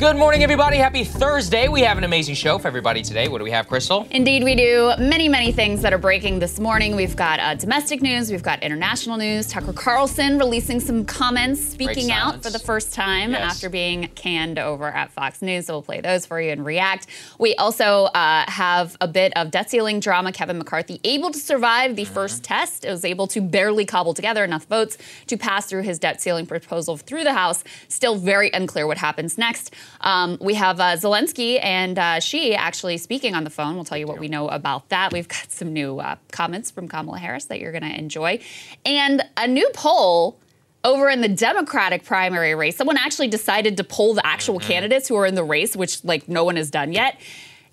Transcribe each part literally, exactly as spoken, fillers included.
Good morning, everybody. Happy Thursday. We have an amazing show for everybody today. What do we have, Crystal? Indeed, we do. Many, many things that are breaking this morning. We've got uh, domestic news. We've got international news. Tucker Carlson releasing some comments, speaking out for the first time yes. after being canned over at Fox News. So we'll play those for you and react. We also uh, have a bit of debt ceiling drama. Kevin McCarthy able to survive the mm-hmm. first test. It was able to barely cobble together enough votes to pass through his debt ceiling proposal through the House. Still very unclear what happens next. Um, we have uh, Zelensky and uh, Xi actually speaking on the phone. We'll tell you what we know about that. We've got some new uh, comments from Kamala Harris that you're going to enjoy. And a new poll over in the Democratic primary race. Someone actually decided to poll the actual mm-hmm. candidates who are in the race, which, like, no one has done yet.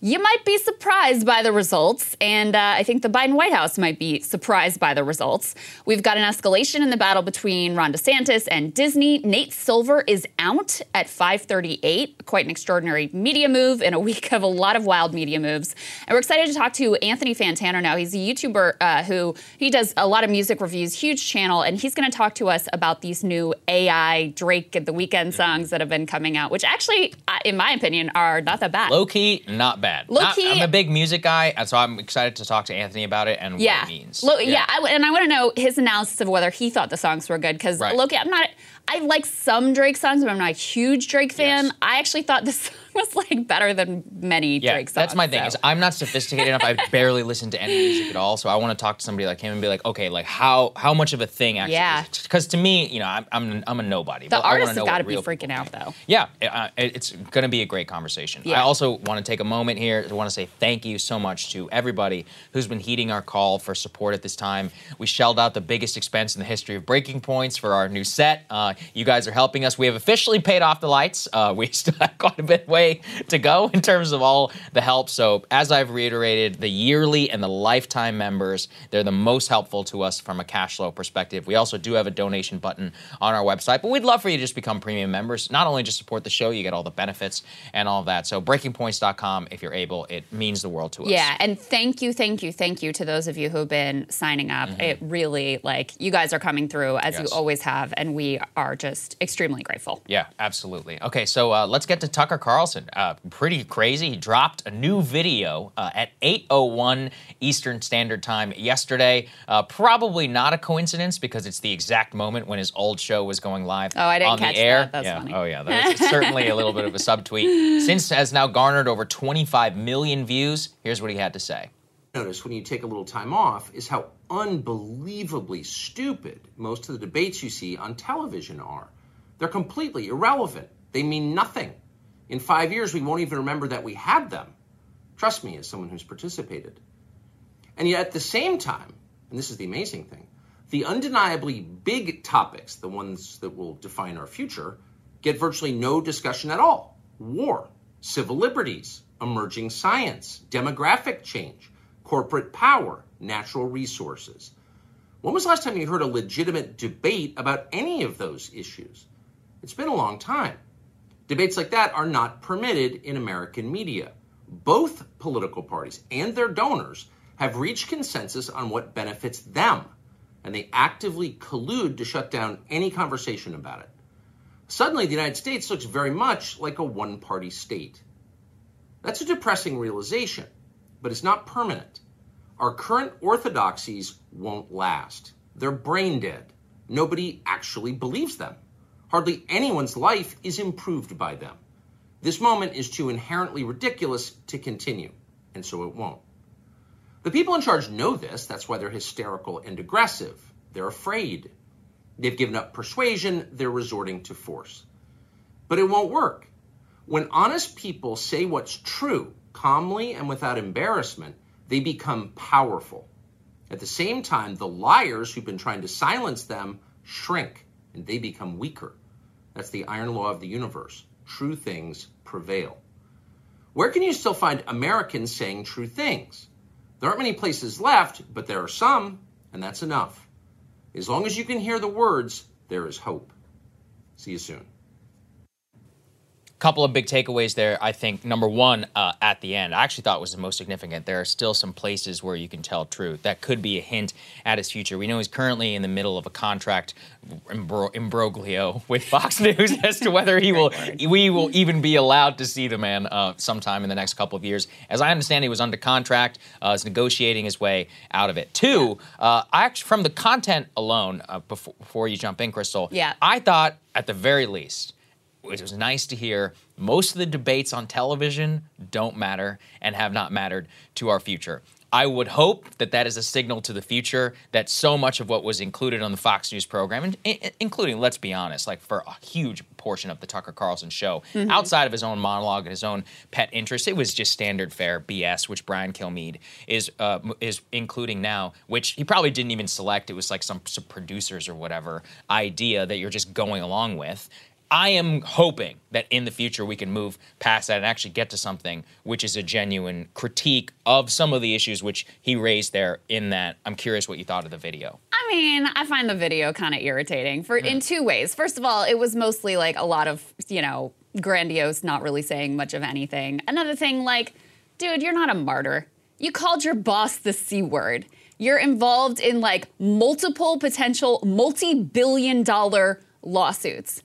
You might be surprised by the results, and uh, I think the Biden White House might be surprised by the results. We've got an escalation in the battle between Ron DeSantis and Disney. Nate Silver is out at five thirty-eight. Quite an extraordinary media move in a week of a lot of wild media moves. And we're excited to talk to Anthony Fantano now. He's a YouTuber uh, who he does a lot of music reviews, huge channel, and he's going to talk to us about these new A I Drake and The Weeknd songs that have been coming out, which actually, in my opinion, are not that bad. Low-key, not bad. Not, I'm a big music guy, and so I'm excited to talk to Anthony about it and yeah. what it means. Lo- yeah, yeah I, and I want to know his analysis of whether he thought the songs were good, because right. Loki, I'm not, I like some Drake songs, but I'm not a huge Drake fan. Yes. I actually thought this song was, like, better than many yeah, Drake songs. That's my thing, so. is I'm not sophisticated enough. I barely listen to any music at all, so I want to talk to somebody like him and be like, okay, like, how how much of a thing actually yeah. is? Because to me, you know, I'm I'm, I'm a nobody. The artist has got to be freaking out, think. though. Yeah, it, uh, it's going to be a great conversation. Yeah. I also want to take a moment here. I want to say thank you so much to everybody who's been heeding our call for support at this time. We shelled out the biggest expense in the history of Breaking Points for our new set. Uh, you guys are helping us. We have officially paid off the lights. Uh, we still have quite a bit way to go in terms of all the help. So as I've reiterated, the yearly and the lifetime members, they're the most helpful to us from a cash flow perspective. We also do have a donation button on our website, but we'd love for you to just become premium members. Not only just support the show, you get all the benefits and all of that. So breaking points dot com, if you're able, it means the world to us. Yeah, and thank you, thank you, thank you to those of you who've been signing up. Mm-hmm. It really, like, you guys are coming through as yes. you always have, and we are just extremely grateful. Yeah, absolutely. Okay, so uh, let's get to Tucker Carlson. Uh, pretty crazy. He dropped a new video uh, at eight oh one Eastern Standard Time yesterday. Uh, probably not a coincidence, because it's the exact moment when his old show was going live on the air. Oh, I didn't catch that. That's yeah. funny. Oh, yeah. That was certainly a little bit of a subtweet. Since has now garnered over twenty-five million views. Here's what he had to say. notice when you take a little time off is how unbelievably stupid most of the debates you see on television are. They're completely irrelevant. They mean nothing. In five years, we won't even remember that we had them. Trust me, as someone who's participated. And yet at the same time, and this is the amazing thing, the undeniably big topics, the ones that will define our future, get virtually no discussion at all. War, civil liberties, emerging science, demographic change, corporate power, natural resources. When was the last time you heard a legitimate debate about any of those issues? It's been a long time. Debates like that are not permitted in American media. Both political parties and their donors have reached consensus on what benefits them, and they actively collude to shut down any conversation about it. Suddenly, the United States looks very much like a one-party state. That's a depressing realization, but it's not permanent. Our current orthodoxies won't last. They're brain dead. Nobody actually believes them. Hardly anyone's life is improved by them. This moment is too inherently ridiculous to continue, and so it won't. The people in charge know this. That's why they're hysterical and aggressive. They're afraid. They've given up persuasion. They're resorting to force. But it won't work. When honest people say what's true, calmly and without embarrassment, they become powerful. At the same time, the liars who've been trying to silence them shrink, and they become weaker. That's the iron law of the universe. True things prevail. Where can you still find Americans saying true things? There aren't many places left, but there are some, and that's enough. As long as you can hear the words, there is hope. See you soon. Couple of big takeaways there, I think. Number one, uh, at the end, I actually thought was the most significant. There are still some places where you can tell truth. That could be a hint at his future. We know he's currently in the middle of a contract imbro- imbroglio with Fox News as to whether he will, we will even be allowed to see the man uh, sometime in the next couple of years. As I understand, he was under contract, uh, is negotiating his way out of it. Two, uh, I actually, from the content alone, uh, before, before you jump in, Crystal, yeah. I thought, at the very least, it was nice to hear most of the debates on television don't matter and have not mattered to our future. I would hope that that is a signal to the future that so much of what was included on the Fox News program, including, let's be honest, like for a huge portion of the Tucker Carlson show, mm-hmm. outside of his own monologue and his own pet interests, it was just standard fare B S, which Brian Kilmeade is uh, is including now, which he probably didn't even select. It was like some, some producers or whatever idea that you're just going along with. I am hoping that in the future we can move past that and actually get to something which is a genuine critique of some of the issues which he raised there in that. I'm curious what you thought of the video. I mean, I find the video kind of irritating for mm. in two ways. First of all, it was mostly like a lot of, you know, grandiose, not really saying much of anything. Another thing, like, dude, you're not a martyr. You called your boss the C word. You're involved in like multiple potential multi-billion dollar lawsuits.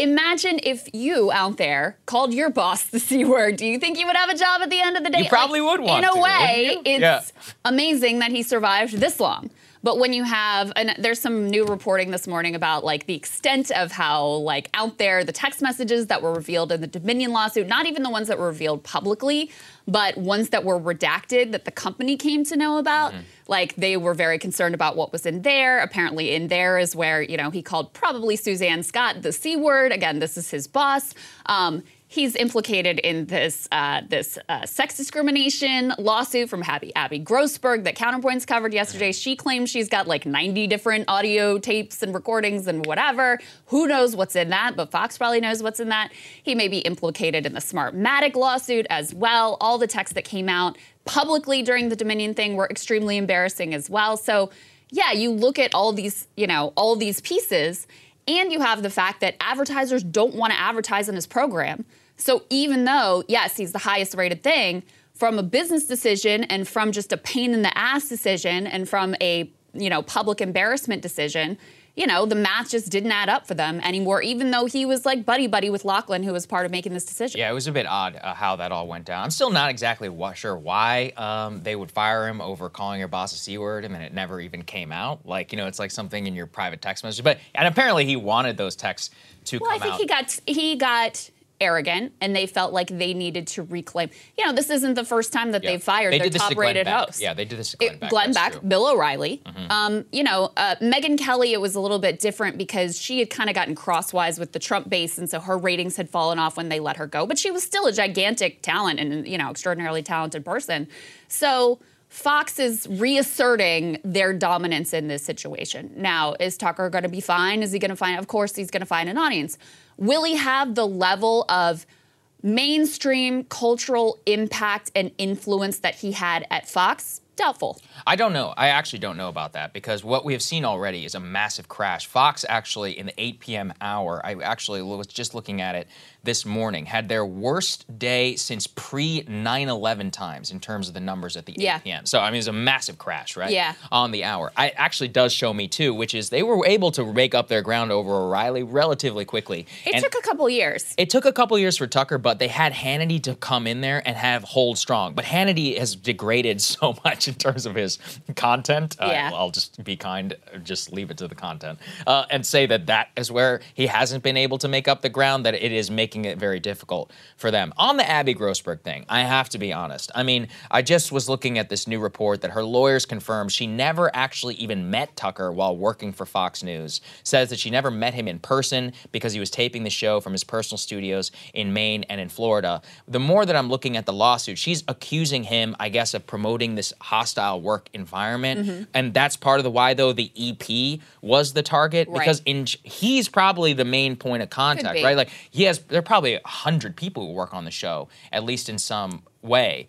Imagine if you out there called your boss the C word. Do you think you would have a job at the end of the day? You probably like, would want to. In a to, way, it's yeah. amazing that he survived this long. But when you have, and there's some new reporting this morning about like the extent of how like out there the text messages that were revealed in the Dominion lawsuit, not even the ones that were revealed publicly, but ones that were redacted that the company came to know about, mm-hmm. like they were very concerned about what was in there. Apparently in there is where, you know, he called probably Suzanne Scott the C word. Again, this is his boss. Um, He's implicated in this uh, this uh, sex discrimination lawsuit from Abby, Abby Grossberg that Counterpoints covered yesterday. She claims she's got like ninety different audio tapes and recordings and whatever. Who knows what's in that? But Fox probably knows what's in that. He may be implicated in the Smartmatic lawsuit as well. All the texts that came out publicly during the Dominion thing were extremely embarrassing as well. So, yeah, you look at all these, you know, all these pieces. And you have the fact that advertisers don't want to advertise in his program. So even though, yes, he's the highest rated thing, from a business decision and from just a pain in the ass decision and from a, you know, public embarrassment decision, you know, the math just didn't add up for them anymore, even though he was like buddy-buddy with Lachlan, who was part of making this decision. Yeah, it was a bit odd uh, how that all went down. I'm still not exactly sure why um, they would fire him over calling your boss a C-word and then it never even came out. Like, you know, it's like something in your private text message. But, and apparently he wanted those texts to well, come out. Well, I think out. he got, he got arrogant, and they felt like they needed to reclaim. You know, this isn't the first time that yeah. they've fired they their top-rated host. Yeah, they did this to Glenn Beck. Glenn Beck, Bill O'Reilly. Mm-hmm. Um, you know, uh, Megyn Kelly, it was a little bit different because she had kind of gotten crosswise with the Trump base, and so her ratings had fallen off when they let her go. But she was still a gigantic talent and, you know, extraordinarily talented person. So Fox is reasserting their dominance in this situation. Now, is Tucker going to be fine? Is he going to find? Of course, he's going to find an audience. Will he have the level of mainstream cultural impact and influence that he had at Fox? Doubtful. I don't know. I actually don't know about that because what we have seen already is a massive crash. Fox actually in the eight p.m. hour, I actually was just looking at it this morning, had their worst day since pre nine eleven times in terms of the numbers at the yeah. eight p.m. So, I mean, it was a massive crash, right? Yeah. On the hour. It actually does show me, too, which is they were able to make up their ground over O'Reilly relatively quickly. It and took a couple years. It took a couple years for Tucker, but they had Hannity to come in there and have hold strong. But Hannity has degraded so much in terms of his content. Yeah. Uh, I'll just be kind, just leave it to the content, uh, and say that that is where he hasn't been able to make up the ground, that it is making it very difficult for them. On the Abby Grossberg thing, I have to be honest. I mean, I just was looking at this new report that her lawyers confirmed she never actually even met Tucker while working for Fox News, says that she never met him in person because he was taping the show from his personal studios in Maine and in Florida. The more that I'm looking at the lawsuit, she's accusing him, I guess, of promoting this hostile work environment. Mm-hmm. And that's part of the why, though, the E P was the target. Right. Because in, he's probably the main point of contact, right? Like, he has, there are probably one hundred people who work on the show, at least in some way.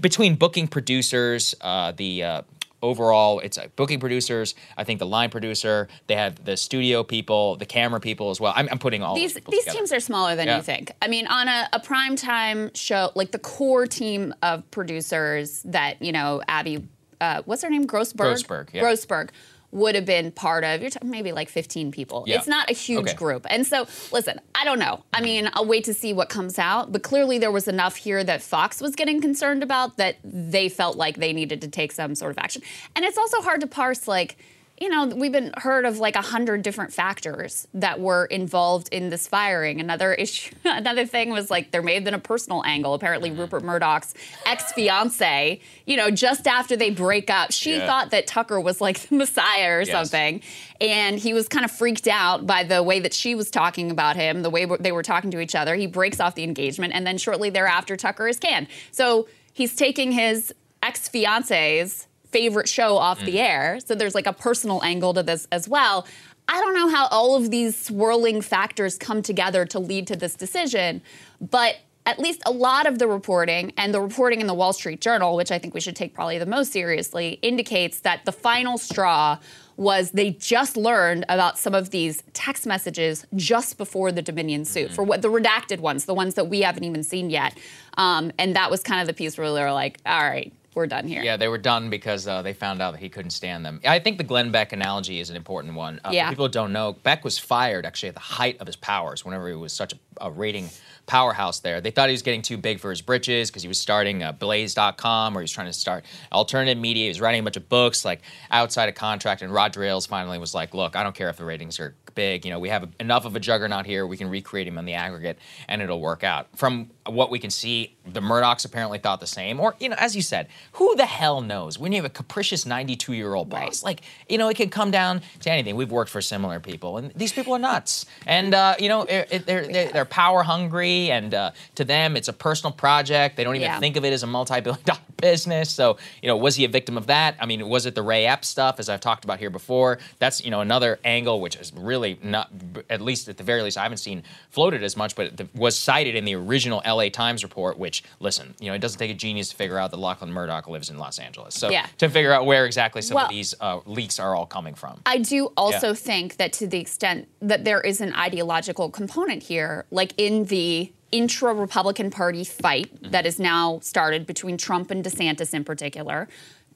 Between booking producers, uh, the... Uh, Overall, it's like booking producers, I think the line producer, they have the studio people, the camera people as well. I'm, I'm putting all these, those people These together. Teams are smaller than yeah. you think. I mean, on a, a primetime show, like the core team of producers that, you know, Abby, uh, what's her name? Grossberg? Grossberg, yeah. Grossberg would have been part of, you're talking maybe like fifteen people. Yeah. It's not a huge okay. group. And so, listen, I don't know. I mean, I'll wait to see what comes out, but clearly there was enough here that Fox was getting concerned about that they felt like they needed to take some sort of action. And it's also hard to parse, like, you know, we've been heard of like a hundred different factors that were involved in this firing. Another issue, another thing was like there may have been a personal angle. Apparently, Rupert Murdoch's ex-fiance, you know, just after they break up, she yeah. thought that Tucker was like the Messiah or yes. something, and he was kind of freaked out by the way that she was talking about him, the way they were talking to each other. He breaks off the engagement, and then shortly thereafter, Tucker is canned. So he's taking his ex-fiance's favorite show off mm. the air. So there's like a personal angle to this as well. I don't know how all of these swirling factors come together to lead to this decision, but at least a lot of the reporting and the reporting in the Wall Street Journal, which I think we should take probably the most seriously, indicates that the final straw was they just learned about some of these text messages just before the Dominion suit, mm-hmm. for what the redacted ones, the ones that we haven't even seen yet. Um, and that was kind of the piece where they were like, all right, we're done here. Yeah, they were done because uh, they found out that he couldn't stand them. I think the Glenn Beck analogy is an important one. Uh, yeah. For people who don't know, Beck was fired actually at the height of his powers whenever he was such a, a rating powerhouse there. They thought he was getting too big for his britches because he was starting uh, Blaze dot com, or he was trying to start alternative media. He was writing a bunch of books like outside of contract, and Rod Drales finally was like, look, I don't care if the ratings are big. You know, we have a, enough of a juggernaut here. We can recreate him on the aggregate and it'll work out. From what we can see, the Murdochs apparently thought the same. Or, you know, as you said, who the hell knows? When you have a capricious ninety-two-year-old boss, right. like, you know, it can come down to anything. We've worked for similar people, and these people are nuts. And, uh, you know, it, it, they're, they're, they're power-hungry, and uh, to them, it's a personal project. They don't even yeah. think of it as a multi-billion dollar business. So, you know, was he a victim of that? I mean, was it the Ray Epps stuff, as I've talked about here before? That's, you know, another angle, which is really not, at least at the very least, I haven't seen floated as much, but it was cited in the original L A Times report, which, listen, you know, it doesn't take a genius to figure out that Lachlan Murdoch lives in Los Angeles. So yeah. to figure out where exactly some well, of these uh, leaks are all coming from. I do also yeah. think that to the extent that there is an ideological component here, like in the intra-Republican Party fight mm-hmm. that is now started between Trump and DeSantis in particular,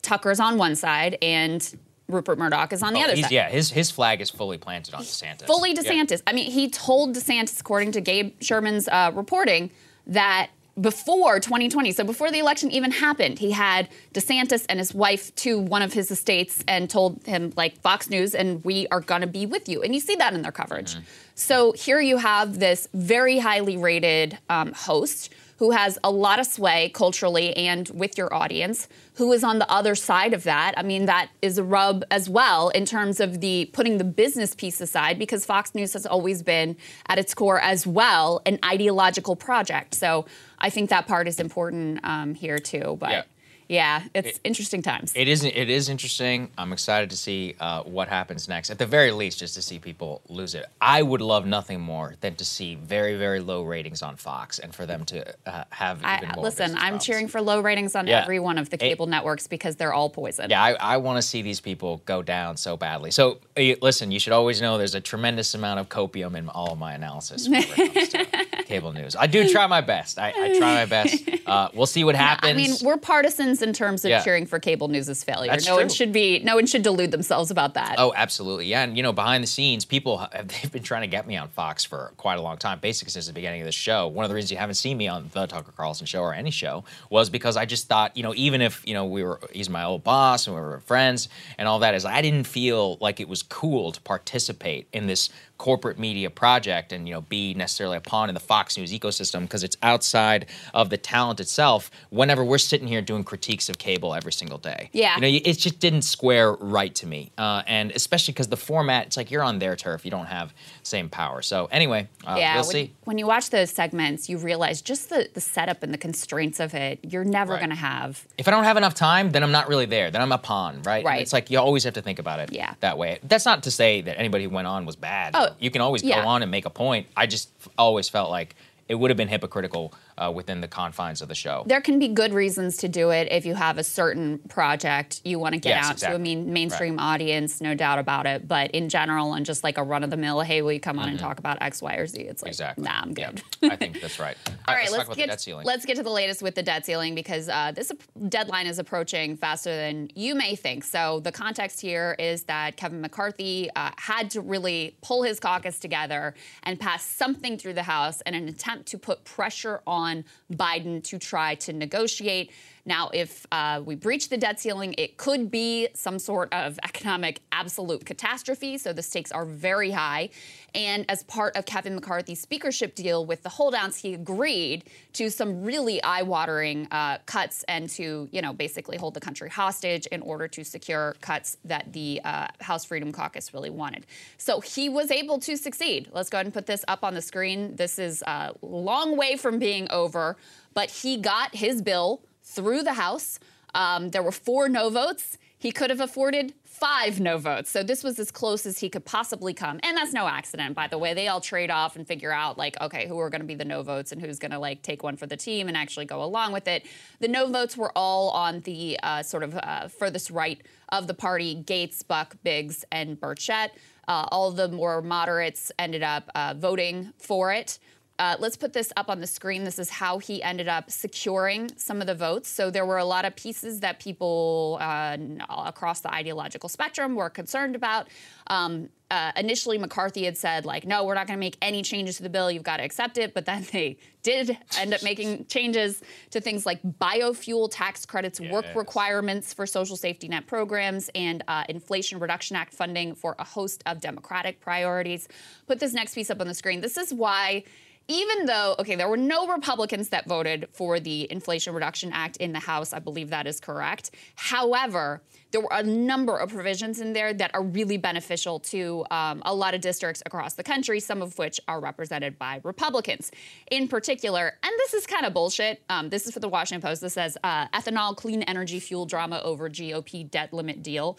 Tucker's on one side and Rupert Murdoch is on the oh, other side. Yeah, his his flag is fully planted on DeSantis. Fully DeSantis. Yeah. I mean, he told DeSantis, according to Gabe Sherman's uh, reporting, that before twenty twenty, so before the election even happened, he had DeSantis and his wife to one of his estates and told him, like, Fox News and we are going to be with you. And you see that in their coverage. Mm. So here you have this very highly rated um, host who has a lot of sway culturally and with your audience, who is on the other side of that. I mean, that is a rub as well in terms of the putting the business piece aside, because Fox News has always been at its core as well an ideological project. So I think that part is important um, here too. But yeah, yeah it's it, interesting times. It is, it is interesting. I'm excited to see uh, what happens next. At the very least, just to see people lose it. I would love nothing more than to see very, very low ratings on Fox and for them to uh, have even I, more Listen, I'm cheering for low ratings on yeah. every one of the cable it, networks because they're all poison. Yeah, I, I want to see these people go down so badly. So, uh, listen, you should always know there's a tremendous amount of copium in all of my analysis when it comes to cable news. I do try my best. I, I try my best. Uh, we'll see what happens. I mean, we're partisans in terms of yeah. cheering for cable news's failure. That's no true. one should be. No one should delude themselves about that. Oh, absolutely. Yeah, and you know, behind the scenes, people have, they've been trying to get me on Fox for quite a long time, basically since the beginning of the show. One of the reasons you haven't seen me on the Tucker Carlson show or any show was because I just thought, you know, even if you know we were, he's my old boss and we were friends and all that, is I didn't feel like it was cool to participate in this corporate media project and, you know, be necessarily a pawn in the Fox News ecosystem because it's outside of the talent itself whenever we're sitting here doing critiques of cable every single day. Yeah. You know, it just didn't square right to me. Uh, and especially because the format, it's like you're on their turf. You don't have the same power. So anyway, uh, yeah, we'll when, see. When you watch those segments, you realize just the, the setup and the constraints of it, you're never right. going to have. If I don't have enough time, then I'm not really there. Then I'm a pawn, right? Right. And it's like you always have to think about it yeah. that way. That's not to say that anybody who went on was bad. Oh, you can always yeah. go on and make a point. I just f- always felt like it would have been hypocritical uh, within the confines of the show. There can be good reasons to do it if you have a certain project you want to get yes, out exactly. to a mean, mainstream right. audience, no doubt about it. But in general, and just like a run-of-the-mill, hey, will you come on mm-hmm. and talk about X, Y, or Z? It's like, exactly. nah, I'm good. Yeah. I think that's right. All, All right, right, let's, let's, get to, let's get to the latest with the debt ceiling because uh, this deadline is approaching faster than you may think. So the context here is that Kevin McCarthy uh, had to really pull his caucus together and pass something through the House in an attempt to put pressure on Biden to try to negotiate. Now, if uh, we breach the debt ceiling, it could be some sort of economic absolute catastrophe. So the stakes are very high. And as part of Kevin McCarthy's speakership deal with the holdouts, he agreed to some really eye-watering uh, cuts and to, you know, basically hold the country hostage in order to secure cuts that the uh, House Freedom Caucus really wanted. So he was able to succeed. Let's go ahead and put this up on the screen. This is a long way from being over, but he got his bill through the House. Um, there were four no votes. He could have afforded five no votes. So this was as close as he could possibly come. And that's no accident, by the way. They all trade off and figure out, like, okay, who are going to be the no votes and who's going to, like, take one for the team and actually go along with it. The no votes were all on the uh, sort of uh, furthest right of the party, Gates, Buck, Biggs, and Burchett. Uh, all the more moderates ended up uh, voting for it. Uh, let's put this up on the screen. This is how he ended up securing some of the votes. So there were a lot of pieces that people uh, across the ideological spectrum were concerned about. Um, uh, initially, McCarthy had said, like, no, we're not going to make any changes to the bill. You've got to accept it. But then they did end up making changes to things like biofuel tax credits, yes. work requirements for social safety net programs, and uh, Inflation Reduction Act funding for a host of Democratic priorities. Put this next piece up on the screen. This is why... Even though, okay, there were no Republicans that voted for the Inflation Reduction Act in the House. I believe that is correct. However, there were a number of provisions in there that are really beneficial to um, a lot of districts across the country, some of which are represented by Republicans. In particular, and this is kind of bullshit, um, this is for the Washington Post. This says, uh, ethanol, clean energy, fuel drama over G O P debt limit deal.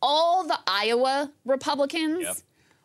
All the Iowa Republicans yep.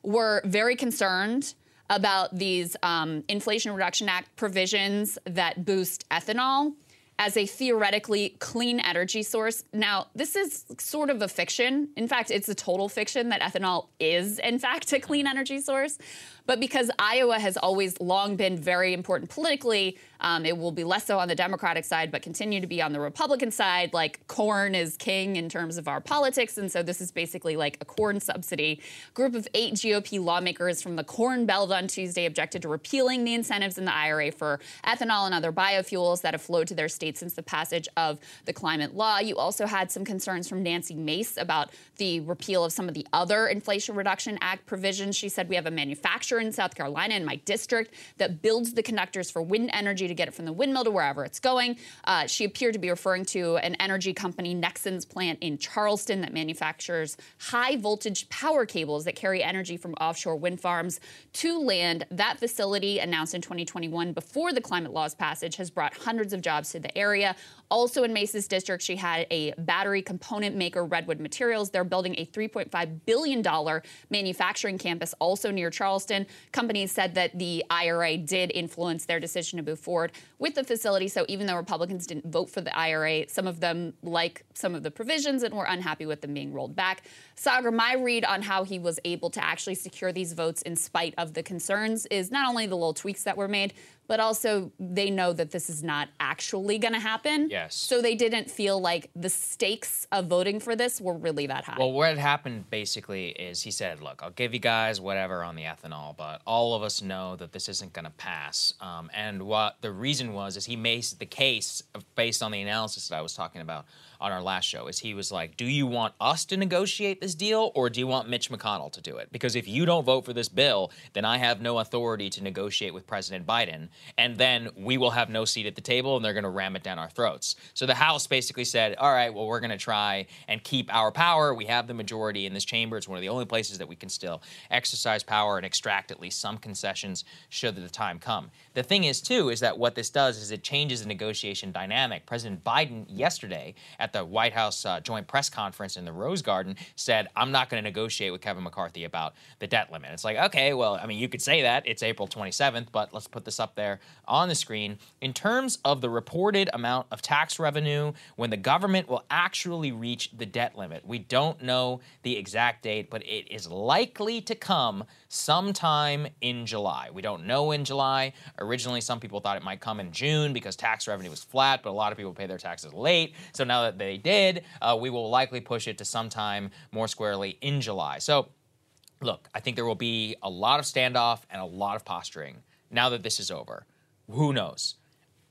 were very concerned about these um, Inflation Reduction Act provisions that boost ethanol as a theoretically clean energy source. Now, this is sort of a fiction. In fact, it's a total fiction that ethanol is, in fact, a clean energy source. But because Iowa has always long been very important politically, Um, it will be less so on the Democratic side, but continue to be on the Republican side. Like, corn is king in terms of our politics. And so this is basically like a corn subsidy. A group of eight G O P lawmakers from the Corn Belt on Tuesday objected to repealing the incentives in the I R A for ethanol and other biofuels that have flowed to their state since the passage of the climate law. You also had some concerns from Nancy Mace about the repeal of some of the other Inflation Reduction Act provisions. She said, we have a manufacturer in South Carolina in my district that builds the conductors for wind energy to get it from the windmill to wherever it's going. Uh, she appeared to be referring to an energy company, Nexen's plant in Charleston, that manufactures high-voltage power cables that carry energy from offshore wind farms to land. That facility, announced in twenty twenty-one before the climate law's passage, has brought hundreds of jobs to the area. Also in Mace's district, she had a battery component maker, Redwood Materials. They're building a three point five billion dollars manufacturing campus also near Charleston. Companies said that the I R A did influence their decision to move forward with the facility. So even though Republicans didn't vote for the I R A, some of them like some of the provisions and were unhappy with them being rolled back. Sagar, my read on how he was able to actually secure these votes in spite of the concerns is not only the little tweaks that were made, but also they know that this is not actually going to happen. Yes. So they didn't feel like the stakes of voting for this were really that high. Well, what happened basically is he said, look, I'll give you guys whatever on the ethanol, but all of us know that this isn't going to pass. Um, and what the reason was is he made the case based on the analysis that I was talking about on our last show, is he was like, do you want us to negotiate this deal or do you want Mitch McConnell to do it? Because if you don't vote for this bill, then I have no authority to negotiate with President Biden, and then we will have no seat at the table and they're going to ram it down our throats. So the House basically said, all right, well, we're going to try and keep our power. We have the majority in this chamber. It's one of the only places that we can still exercise power and extract at least some concessions should the time come. The thing is, too, is that what this does is it changes the negotiation dynamic. President Biden yesterday at the White House uh, joint press conference in the Rose Garden said, I'm not going to negotiate with Kevin McCarthy about the debt limit. It's like, okay, well, I mean, you could say that. It's April twenty-seventh, but let's put this up there on the screen. In terms of the reported amount of tax revenue, when the government will actually reach the debt limit, we don't know the exact date, but it is likely to come sometime in July. We don't know in July. Originally, some people thought it might come in June because tax revenue was flat, but a lot of people pay their taxes late. So now that they did, uh, we will likely push it to sometime more squarely in July. So, look, I think there will be a lot of standoff and a lot of posturing now that this is over. Who knows?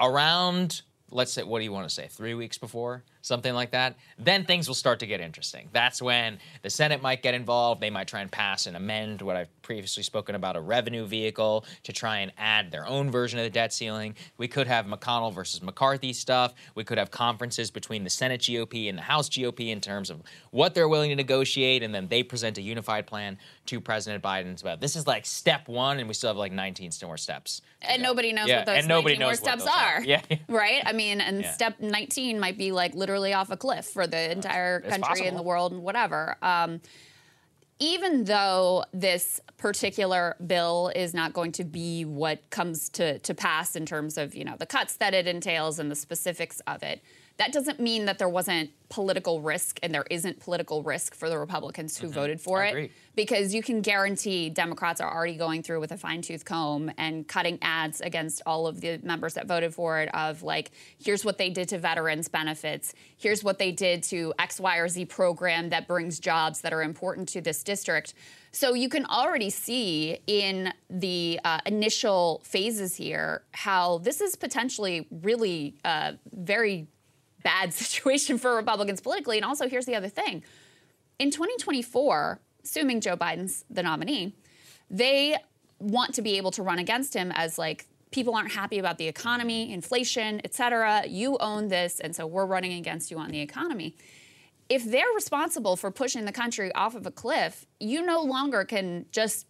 Around, let's say, what do you want to say, three weeks before? Something like that, then things will start to get interesting. That's when the Senate might get involved. They might try and pass and amend what I've previously spoken about, a revenue vehicle to try and add their own version of the debt ceiling. We could have McConnell versus McCarthy stuff. We could have conferences between the Senate G O P and the House G O P in terms of what they're willing to negotiate, and then they present a unified plan to President Biden. But this is like step one, and we still have like nineteen more steps. And go. Nobody knows yeah. what those and nineteen more steps are, are. Yeah. right? I mean, and yeah. step nineteen might be like literally off a cliff for the entire it's country possible. And the world and whatever. Um, even though this particular bill is not going to be what comes to, to pass in terms of, you know, the cuts that it entails and the specifics of it, that doesn't mean that there wasn't political risk, and there isn't political risk for the Republicans who mm-hmm. voted for I it. Agree. Because you can guarantee Democrats are already going through with a fine-tooth comb and cutting ads against all of the members that voted for it of, like, here's what they did to veterans benefits. Here's what they did to X, Y, or Z program that brings jobs that are important to this district. So you can already see in the uh, initial phases here how this is potentially really uh, very bad situation for Republicans politically. And also, here's the other thing. In twenty twenty-four, assuming Joe Biden's the nominee, they want to be able to run against him as, like, people aren't happy about the economy, inflation, et cetera. You own this, and so we're running against you on the economy. If they're responsible for pushing the country off of a cliff, you no longer can just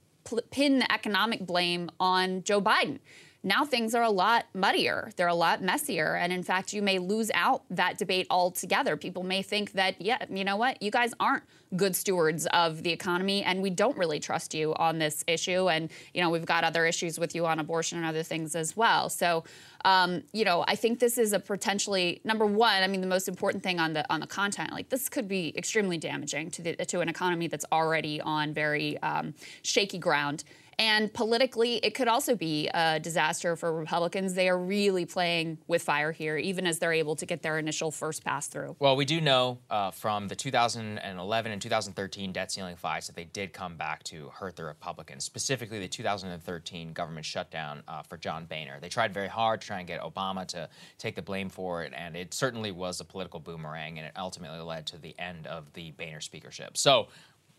pin the economic blame on Joe Biden. Now things are a lot muddier. They're a lot messier. And in fact, you may lose out that debate altogether. People may think that, yeah, you know what? You guys aren't good stewards of the economy, and we don't really trust you on this issue. And, you know, we've got other issues with you on abortion and other things as well. So, um, you know, I think this is a potentially, number one, I mean, the most important thing on the on the content, like, this could be extremely damaging to the, to an economy that's already on very um, shaky ground. And politically, it could also be a disaster for Republicans. They are really playing with fire here, even as they're able to get their initial first pass through. Well, we do know uh, from the two thousand eleven and two thousand thirteen debt ceiling fights that they did come back to hurt the Republicans, specifically the two thousand thirteen government shutdown uh, for John Boehner. They tried very hard to try and get Obama to take the blame for it, and it certainly was a political boomerang, and it ultimately led to the end of the Boehner speakership. So,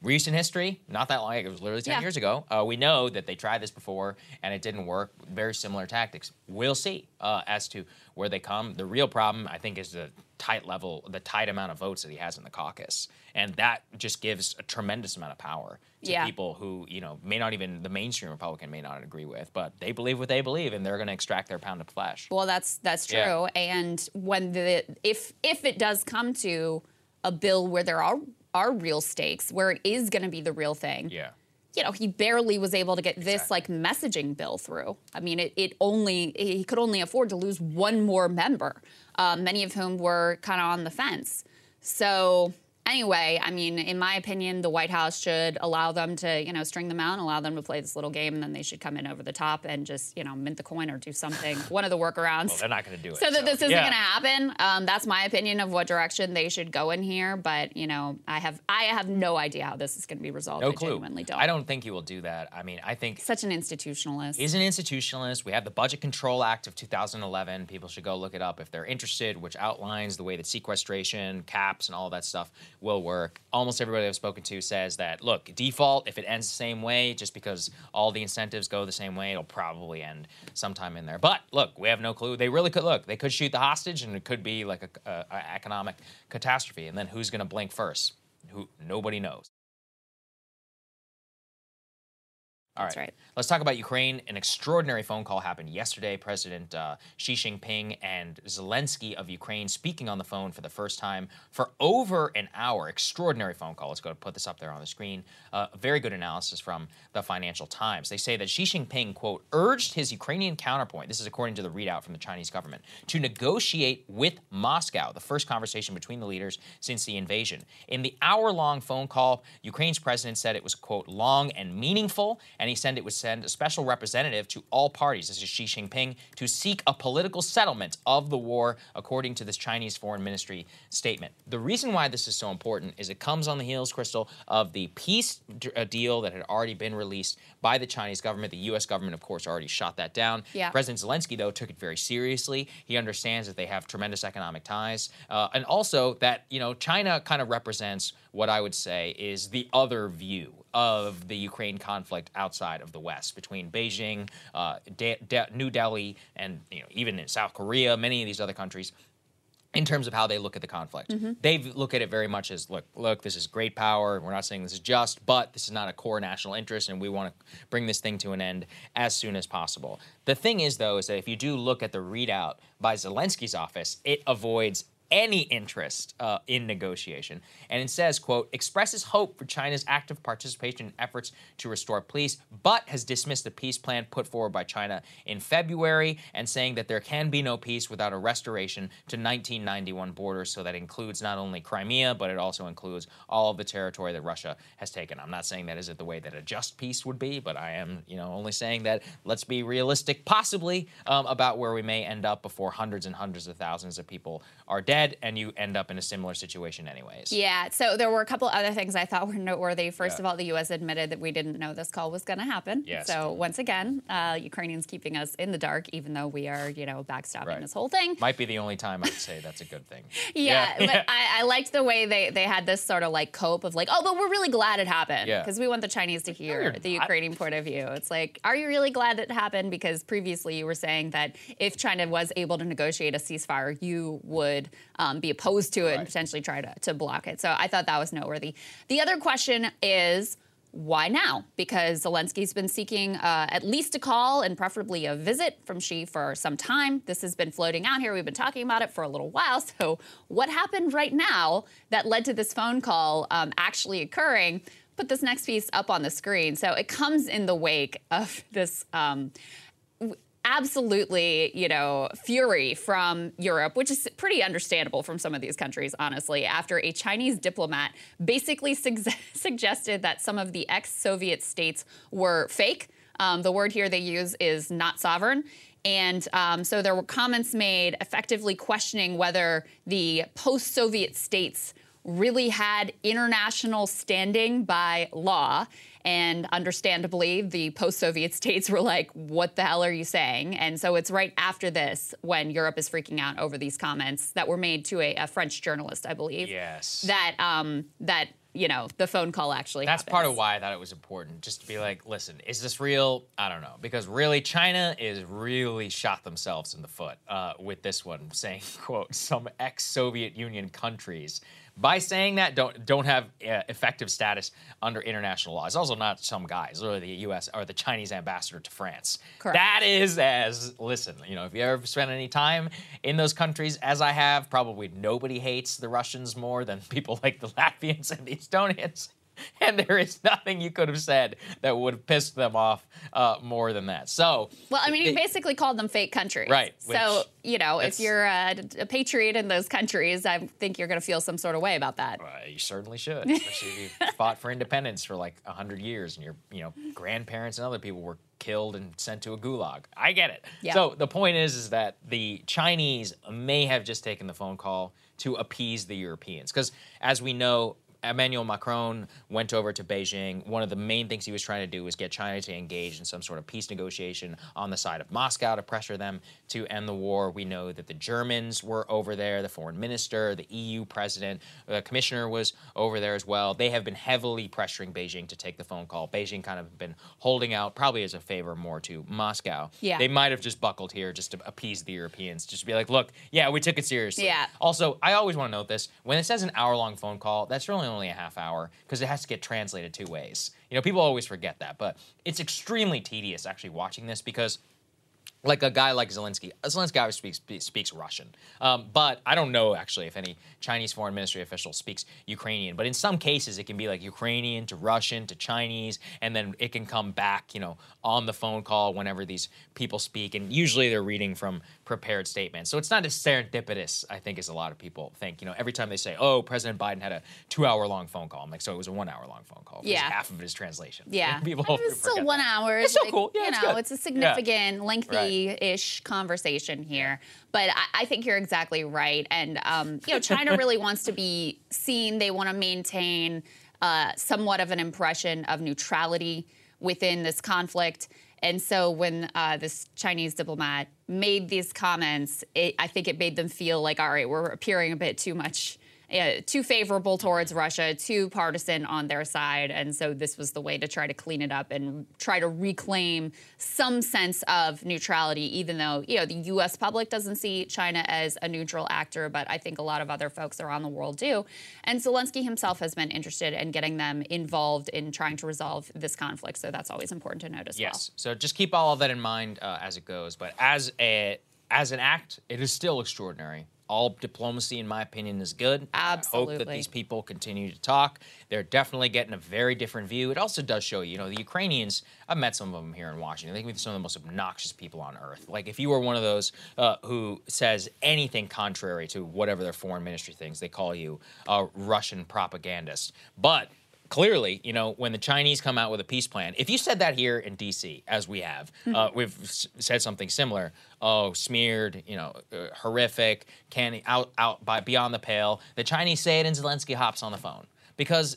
recent history, not that long ago, it was literally ten yeah. years ago. Uh, we know that they tried this before and it didn't work. Very similar tactics. We'll see uh, as to where they come. The real problem, I think, is the tight level, the tight amount of votes that he has in the caucus, and that just gives a tremendous amount of power to yeah. people who, you know, may not even the mainstream Republican may not agree with, but they believe what they believe, and they're going to extract their pound of flesh. Well, that's that's true. Yeah. And when the if if it does come to a bill where there are are real stakes, where it is going to be the real thing. Yeah. You know, he barely was able to get this, exactly. like, messaging bill through. I mean, it, it only, he could only afford to lose one more member, uh, many of whom were kind of on the fence. So, anyway, I mean, in my opinion, the White House should allow them to, you know, string them out and allow them to play this little game, and then they should come in over the top and just, you know, mint the coin or do something, one of the workarounds. Well, they're not going to do it. So that so. this isn't yeah. going to happen. Um, that's my opinion of what direction they should go in here. But, you know, I have I have no idea how this is going to be resolved. No I clue. Genuinely don't. I don't think he will do that. I mean, I think... Such an institutionalist. He's an institutionalist. We have the Budget Control Act of two thousand eleven. People should go look it up if they're interested, which outlines the way that sequestration, caps, and all that stuff will work. Almost everybody I've spoken to says that, look, default, if it ends the same way, just because all the incentives go the same way, it'll probably end sometime in there. But, look, we have no clue. They really could, look, they could shoot the hostage, and it could be like an a, a economic catastrophe. And then who's going to blink first? Who? Nobody knows. All right. That's right. Let's talk about Ukraine. An extraordinary phone call happened yesterday. President uh, Xi Jinping and Zelensky of Ukraine speaking on the phone for the first time for over an hour. Extraordinary phone call. Let's go to put this up there on the screen. Uh, very good analysis from the Financial Times. They say that Xi Jinping, quote, urged his Ukrainian counterpart, this is according to the readout from the Chinese government, to negotiate with Moscow, the first conversation between the leaders since the invasion. In the hour-long phone call, Ukraine's president said it was, quote, long and meaningful, and he said it would send a special representative to all parties, this is Xi Jinping, to seek a political settlement of the war, according to this Chinese Foreign Ministry statement. The reason why this is so important is it comes on the heels, Crystal, of the peace deal that had already been released by the Chinese government. The U S government, of course, already shot that down. Yeah. President Zelensky, though, took it very seriously. He understands that they have tremendous economic ties. Uh, and also that, you know, China kind of represents what I would say is the other view of the Ukraine conflict outside of the West, between Beijing, uh, De- De- New Delhi, and you know, even in South Korea, many of these other countries, in terms of how they look at the conflict. Mm-hmm. They look at it very much as, look, look, this is great power. We're not saying this is just, but this is not a core national interest, and we want to bring this thing to an end as soon as possible. The thing is, though, is that if you do look at the readout by Zelensky's office, it avoids any interest uh, in negotiation. And it says, quote, expresses hope for China's active participation in efforts to restore peace, but has dismissed the peace plan put forward by China in February, and saying that there can be no peace without a restoration to nineteen ninety-one borders. So that includes not only Crimea, but it also includes all of the territory that Russia has taken. I'm not saying that is it the way that a just peace would be, but I am, you know, only saying that let's be realistic, possibly, um, about where we may end up before hundreds and hundreds of thousands of people are dead, and you end up in a similar situation anyways. Yeah, so there were a couple other things I thought were noteworthy. First yeah. of all, the U S admitted that we didn't know this call was going to happen. Yes. So once again, uh, Ukrainians keeping us in the dark, even though we are, you know, backstopping right. this whole thing. Might be the only time I'd say that's a good thing. yeah, yeah, but I, I liked the way they, they had this sort of like cope of like, oh, but we're really glad it happened because yeah. we want the Chinese to hear no, the Ukrainian point of view. It's like, are you really glad it happened? Because previously you were saying that if China was able to negotiate a ceasefire, you would... Um, be opposed to it right. and potentially try to, to block it. So I thought that was noteworthy. The other question is, why now? Because Zelensky's been seeking uh, at least a call and preferably a visit from Xi for some time. This has been floating out here. We've been talking about it for a little while. So what happened right now that led to this phone call um, actually occurring? Put this next piece up on the screen. So it comes in the wake of this um, absolutely, you know, fury from Europe, which is pretty understandable from some of these countries, honestly, after a Chinese diplomat basically su- suggested that some of the ex-Soviet states were fake, Um, the word here they use is not sovereign. And um, so there were comments made effectively questioning whether the post-Soviet states really had international standing by law. And understandably, the post-Soviet states were like, what the hell are you saying? And so it's right after this when Europe is freaking out over these comments that were made to a, a French journalist, I believe. Yes. That, um, that you know, the phone call actually That's happens. Part of why I thought it was important, just to be like, listen, is this real? I don't know. Because really, China is really shot themselves in the foot uh, with this one, saying, quote, some ex-Soviet Union countries by saying that don't don't have uh, effective status under international law. It's also not some guys, literally the U S or the Chinese ambassador to France. Correct. That is as, listen, you know, if you ever spend any time in those countries, as I have, probably nobody hates the Russians more than people like the Latvians and the Estonians. And there is nothing you could have said that would have pissed them off uh, more than that. So, well, I mean, he basically called them fake countries. Right. So, you know, if you're a, a patriot in those countries, I think you're going to feel some sort of way about that. Uh, you certainly should, especially if you fought for independence for like a hundred years and your, you know, grandparents and other people were killed and sent to a gulag. I get it. Yeah. So the point is, is that the Chinese may have just taken the phone call to appease the Europeans. Because as we know, Emmanuel Macron went over to Beijing. One of the main things he was trying to do was get China to engage in some sort of peace negotiation on the side of Moscow to pressure them to end the war. We know that the Germans were over there, the foreign minister, the E U president, the commissioner was over there as well. They have been heavily pressuring Beijing to take the phone call. Beijing kind of been holding out, probably as a favor more to Moscow. Yeah. They might have just buckled here just to appease the Europeans, just to be like, look, yeah, we took it seriously. Yeah. Also, I always want to note this. When it says an hour-long phone call, that's really only a half hour because it has to get translated two ways. You know, people always forget that, but it's extremely tedious actually watching this because, like, a guy like Zelensky, Zelensky obviously speaks, speaks Russian, um, but I don't know actually if any Chinese foreign ministry official speaks Ukrainian, but in some cases it can be like Ukrainian to Russian to Chinese, and then it can come back, you know, on the phone call whenever these people speak, and usually they're reading from prepared statements. So it's not as serendipitous, I think, as a lot of people think. You know, every time they say, oh, President Biden had a two-hour-long phone call, I'm like, so it was a one-hour-long phone call. Yeah. Because half of it is translation. Yeah. People it was still one that. hour. It's still like, cool. Yeah, you know, it's, it's a significant, yeah. lengthy, right. ish conversation here, but I, I think you're exactly right. And um, you know, China really wants to be seen. They want to maintain uh, somewhat of an impression of neutrality within this conflict. And so when uh, this Chinese diplomat made these comments, it, I think it made them feel like, all right, we're appearing a bit too much, uh, too favorable towards Russia, too partisan on their side. And so this was the way to try to clean it up and try to reclaim some sense of neutrality, even though, you know, the U S public doesn't see China as a neutral actor, but I think a lot of other folks around the world do. And Zelensky himself has been interested in getting them involved in trying to resolve this conflict. So that's always important to note as well. Yes. So just keep all of that in mind uh, as it goes. But as a as an act, it is still extraordinary. All diplomacy, in my opinion, is good. Absolutely. I hope that these people continue to talk. They're definitely getting a very different view. It also does show you, you know, the Ukrainians, I've met some of them here in Washington. They can be some of the most obnoxious people on earth. Like, if you were one of those uh, who says anything contrary to whatever their foreign ministry thinks, they call you a Russian propagandist. But clearly, you know, when the Chinese come out with a peace plan, if you said that here in D C, as we have, mm-hmm. uh, we've s- said something similar. Oh, smeared, you know, uh, horrific, can't, out, out by beyond the pale. The Chinese say it, and Zelensky hops on the phone because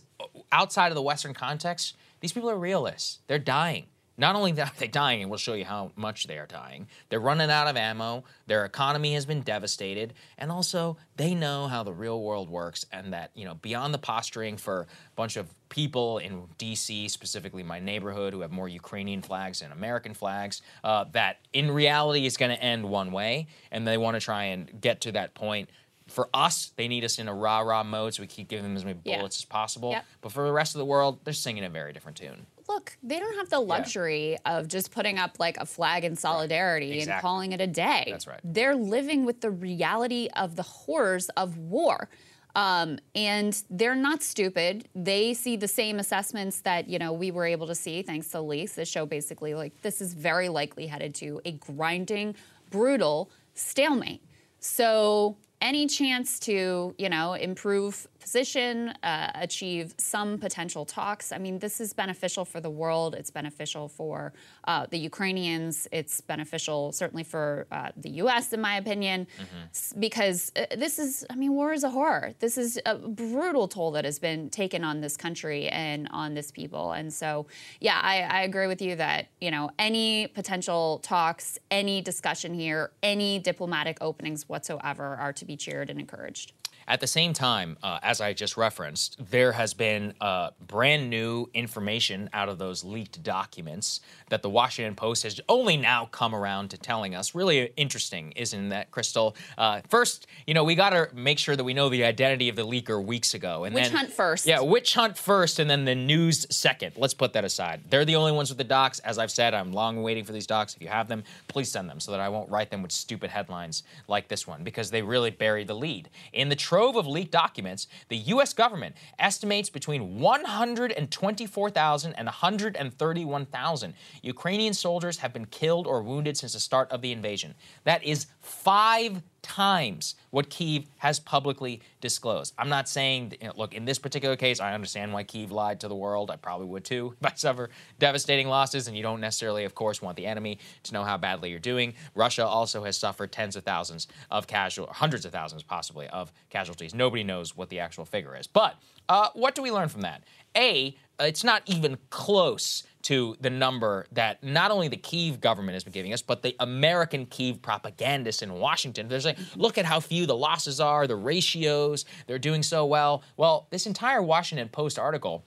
outside of the Western context, these people are realists. They're dying. Not only are they dying, and we'll show you how much they are dying, they're running out of ammo, their economy has been devastated, and also they know how the real world works, and that, you know, beyond the posturing for a bunch of people in D C, specifically my neighborhood, who have more Ukrainian flags than American flags, uh, that in reality is going to end one way, and they want to try and get to that point. For us, they need us in a rah-rah mode, so we keep giving them as many bullets yeah. as possible. Yep. But for the rest of the world, they're singing a very different tune. Look, they don't have the luxury yeah. of just putting up like a flag in solidarity right. exactly. and calling it a day. That's right. They're living with the reality of the horrors of war. Um, and they're not stupid. They see the same assessments that, you know, we were able to see, thanks to Elise. This show basically, like, this is very likely headed to a grinding, brutal stalemate. So any chance to, you know, improve position, uh, achieve some potential talks. I mean, this is beneficial for the world. It's beneficial for uh, the Ukrainians. It's beneficial certainly for uh, the U S, in my opinion, mm-hmm. because uh, this is, I mean, war is a horror. This is a brutal toll that has been taken on this country and on this people. And so, yeah, I, I agree with you that, you know, any potential talks, any discussion here, any diplomatic openings whatsoever are to be cheered and encouraged. At the same time, uh, as I just referenced, there has been uh, brand new information out of those leaked documents that the Washington Post has only now come around to telling us. Really interesting, isn't that, Crystal? Uh, first, you know, we got to make sure that we know the identity of the leaker weeks ago. And witch then, hunt first. Yeah, witch hunt first and then the news second. Let's put that aside. They're the only ones with the docs. As I've said, I'm long waiting for these docs. If you have them, please send them so that I won't write them with stupid headlines like this one, because they really bury the lead. In the trove of leaked documents, the U S government estimates between one hundred twenty-four thousand and one hundred thirty-one thousand Ukrainian soldiers have been killed or wounded since the start of the invasion. That is five times what Kyiv has publicly disclosed. I'm not saying, that, you know, look, in this particular case, I understand why Kyiv lied to the world. I probably would too, if I suffer devastating losses, and you don't necessarily, of course, want the enemy to know how badly you're doing. Russia also has suffered tens of thousands of casualties, hundreds of thousands, possibly, of casualties. Nobody knows what the actual figure is. But uh, what do we learn from that? A, it's not even close to the number that not only the Kyiv government has been giving us, but the American Kyiv propagandists in Washington. They're saying, look at how few the losses are, the ratios, they're doing so well. Well, this entire Washington Post article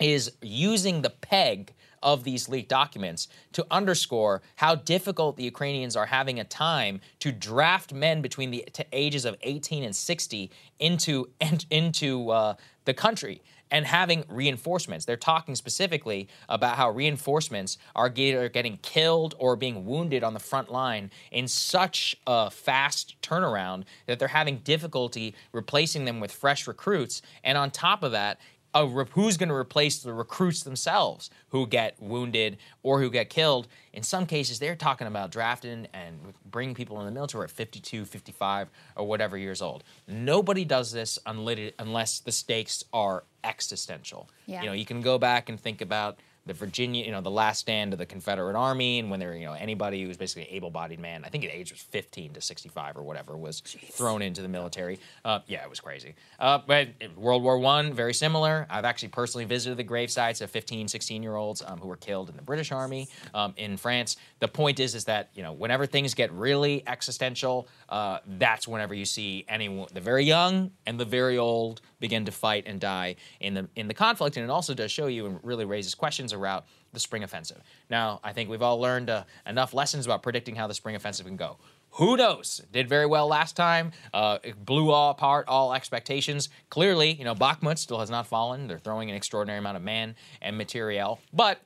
is using the peg of these leaked documents to underscore how difficult the Ukrainians are having a time to draft men between the ages of eighteen and sixty into, into uh, the country. And having reinforcements. They're talking specifically about how reinforcements are, get, are getting killed or being wounded on the front line in such a fast turnaround that they're having difficulty replacing them with fresh recruits. And on top of that, a rep- who's going to replace the recruits themselves who get wounded or who get killed? In some cases, they're talking about drafting and bringing people in the military at fifty-two, fifty-five, or whatever years old. Nobody does this unless the stakes are existential. Yeah. You know, you can go back and think about the Virginia, you know, the last stand of the Confederate Army, and when there, you know, anybody who was basically an able-bodied man, I think the age was fifteen to sixty-five or whatever, was Jeez. thrown into the military. Uh, yeah, it was crazy. Uh, but World War One, very similar. I've actually personally visited the grave sites of fifteen, sixteen-year-olds um, who were killed in the British Army um, in France. The point is, is that, you know, whenever things get really existential, uh, that's whenever you see anyone, the very young and the very old, begin to fight and die in the in the conflict. And it also does show you and really raises questions around the spring offensive. Now, I think we've all learned uh, enough lessons about predicting how the spring offensive can go. Who knows? Did very well last time. Uh, it blew all apart all expectations. Clearly, you know, Bakhmut still has not fallen. They're throwing an extraordinary amount of man and materiel, but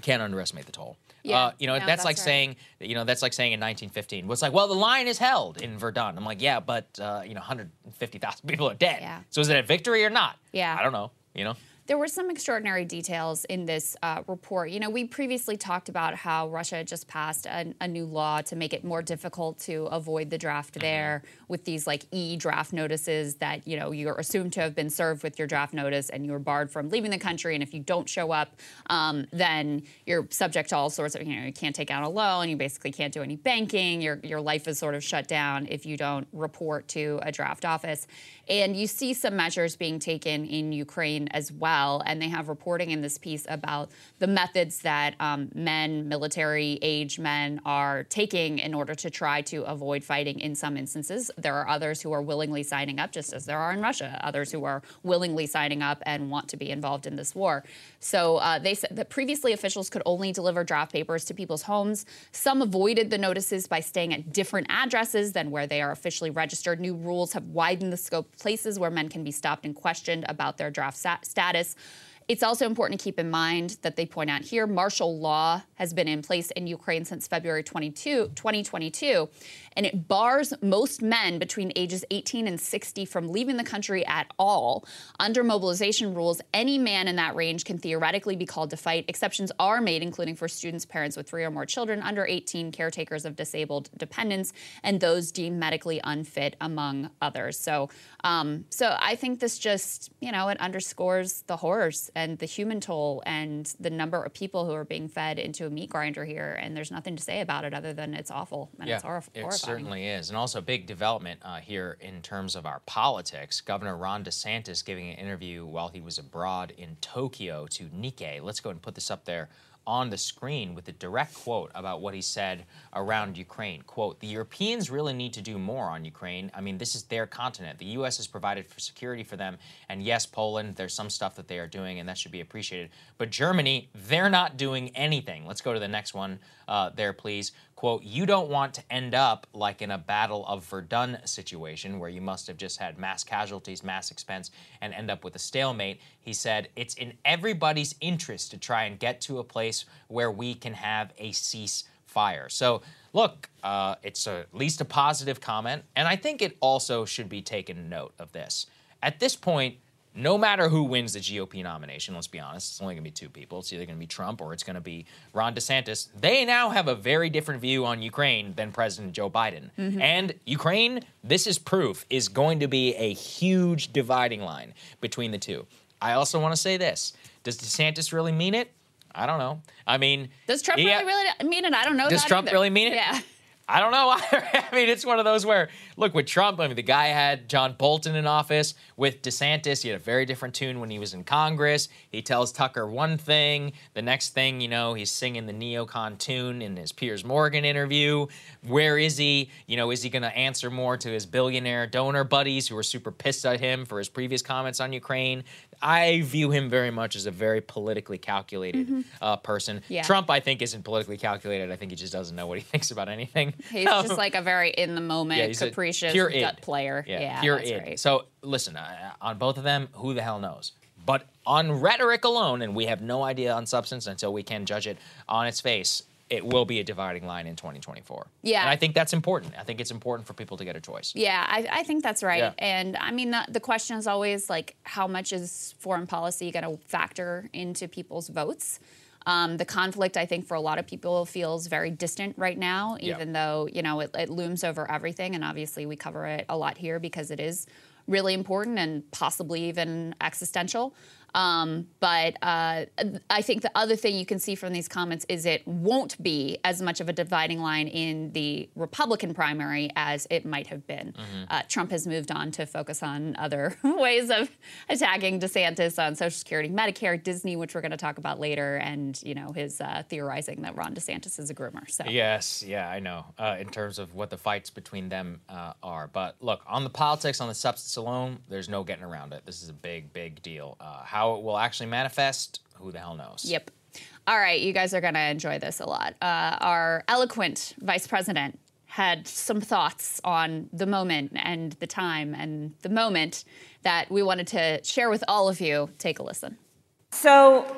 can't underestimate the toll. Yeah, uh, you know, no, that's, that's like right. saying, you know, that's like saying in nineteen fifteen, well, it's like, well, the line is held in Verdun. I'm like, yeah, but, uh, you know, one hundred fifty thousand people are dead. Yeah. So is it a victory or not? Yeah. I don't know, you know. There were some extraordinary details in this uh, report. You know, we previously talked about how Russia had just passed a, a new law to make it more difficult to avoid the draft there with these, like, e-draft notices that, you know, you're assumed to have been served with your draft notice and you're barred from leaving the country. And if you don't show up, um, then you're subject to all sorts of, you know, you can't take out a loan, you basically can't do any banking, your, your life is sort of shut down if you don't report to a draft office. And you see some measures being taken in Ukraine as well. And they have reporting in this piece about the methods that um, men, military-age men, are taking in order to try to avoid fighting in some instances. There are others who are willingly signing up, just as there are in Russia, others who are willingly signing up and want to be involved in this war. So uh, they said that previously officials could only deliver draft papers to people's homes. Some avoided the notices by staying at different addresses than where they are officially registered. New rules have widened the scope of places where men can be stopped and questioned about their draft sta- status. It's also important to keep in mind that they point out here, martial law has been in place in Ukraine since February twenty-second, twenty twenty-two, and it bars most men between ages eighteen and sixty from leaving the country at all. Under mobilization rules, any man in that range can theoretically be called to fight. Exceptions are made, including for students, parents with three or more children, under eighteen, caretakers of disabled dependents, and those deemed medically unfit, among others. So, um, so I think this just, you know, it underscores the horrors and the human toll and the number of people who are being fed into a meat grinder here, and there's nothing to say about it other than it's awful and yeah, it's horrif- horrifying. It certainly is. And also a big development uh, here in terms of our politics. Governor Ron DeSantis giving an interview while he was abroad in Tokyo to Nikkei. Let's go and put this up there on the screen with a direct quote about what he said around Ukraine. Quote, "The Europeans really need to do more on Ukraine. I mean, this is their continent. The U S has provided for security for them. And yes, Poland, there's some stuff that they are doing, and that should be appreciated. But Germany, they're not doing anything." Let's go to the next one uh, there, please. Quote, "You don't want to end up like in a Battle of Verdun situation where you must have just had mass casualties, mass expense, and end up with a stalemate." He said, "It's in everybody's interest to try and get to a place where we can have a ceasefire." So, look, uh, it's a, at least a positive comment, and I think it also should be taken note of this. At this point, no matter who wins the G O P nomination, let's be honest, it's only going to be two people. It's either going to be Trump or it's going to be Ron DeSantis. They now have a very different view on Ukraine than President Joe Biden. Mm-hmm. And Ukraine, this is proof, is going to be a huge dividing line between the two. I also want to say this. Does DeSantis really mean it? I don't know. I mean... Does Trump yeah, really, really mean it? I don't know. Does Trump either. really mean it? Yeah. I don't know either. I mean, it's one of those where, look, with Trump, I mean, the guy had John Bolton in office. With DeSantis, he had a very different tune when he was in Congress. He tells Tucker one thing. The next thing, you know, he's singing the neocon tune in his Piers Morgan interview. Where is he? You know, is he going to answer more to his billionaire donor buddies who were super pissed at him for his previous comments on Ukraine? I view him very much as a very politically calculated mm-hmm. uh, person. Yeah. Trump, I think, isn't politically calculated. I think he just doesn't know what he thinks about anything. He's um, just like a very in-the-moment, yeah, capricious gut id. player. Yeah, yeah pure id. Right. So, listen, uh, on both of them, who the hell knows? But on rhetoric alone, and we have no idea on substance until we can judge it on its face, it will be a dividing line in twenty twenty-four. Yeah. And I think that's important. I think it's important for people to get a choice. Yeah, I, I think that's right. Yeah. And, I mean, the, the question is always, like, how much is foreign policy going to factor into people's votes? Um, the conflict, I think, for a lot of people feels very distant right now, even yeah. though, you know, it, it looms over everything. And obviously we cover it a lot here because it is really important and possibly even existential. Um, but uh, I think the other thing you can see from these comments is it won't be as much of a dividing line in the Republican primary as it might have been. Mm-hmm. Uh, Trump has moved on to focus on other ways of attacking DeSantis on Social Security, Medicare, Disney, which we're going to talk about later, and, you know, his uh, theorizing that Ron DeSantis is a groomer. So. Yes, yeah, I know, uh, in terms of what the fights between them uh, are. But look, on the politics, on the substance alone, there's no getting around it. This is a big, big deal. Uh, how How it will actually manifest, who the hell knows? Yep. All right, you guys are going to enjoy this a lot. Uh, our eloquent vice president had some thoughts on the moment and the time and the moment that we wanted to share with all of you. Take a listen. So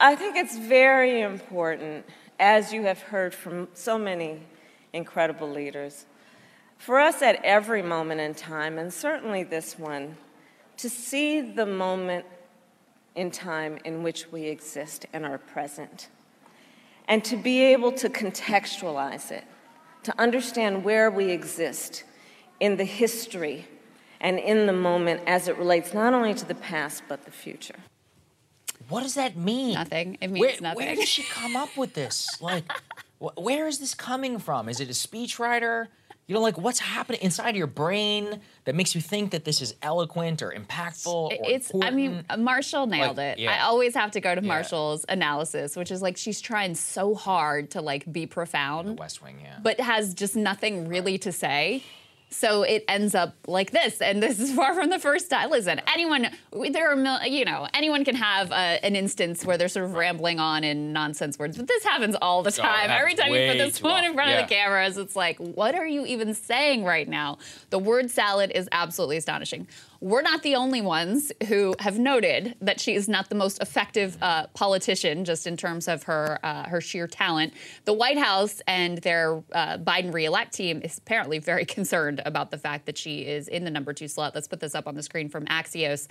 I think it's very important, as you have heard from so many incredible leaders, for us at every moment in time, and certainly this one, to see the moment in time in which we exist and are present, and to be able to contextualize it, to understand where we exist in the history and in the moment as it relates not only to the past but the future. What does that mean? Nothing. It means where, nothing. Where did she come up with this? Like, wh- where is this coming from? Is it a speechwriter? You know, like, what's happening inside your brain that makes you think that this is eloquent or impactful or It's, important? I mean, Marshall nailed like, it. Yeah. I always have to go to yeah. Marshall's analysis, which is, like, she's trying so hard to, like, be profound. The West Wing, yeah. But has just nothing really to say. So it ends up like this, and this is far from the first time. Listen, anyone, there are, mil- you know, anyone can have uh, an instance where they're sort of rambling on in nonsense words, but this happens all the time. Oh, every time you put this woman in front yeah. of the cameras, it's like, what are you even saying right now? The word salad is absolutely astonishing. we're not the only ones who have noted that she is not the most effective uh, politician, just in terms of her uh, her sheer talent. The White House and their uh, Biden reelect team is apparently very concerned about the fact that she is in the number two slot. Let's put this up on the screen from Axios.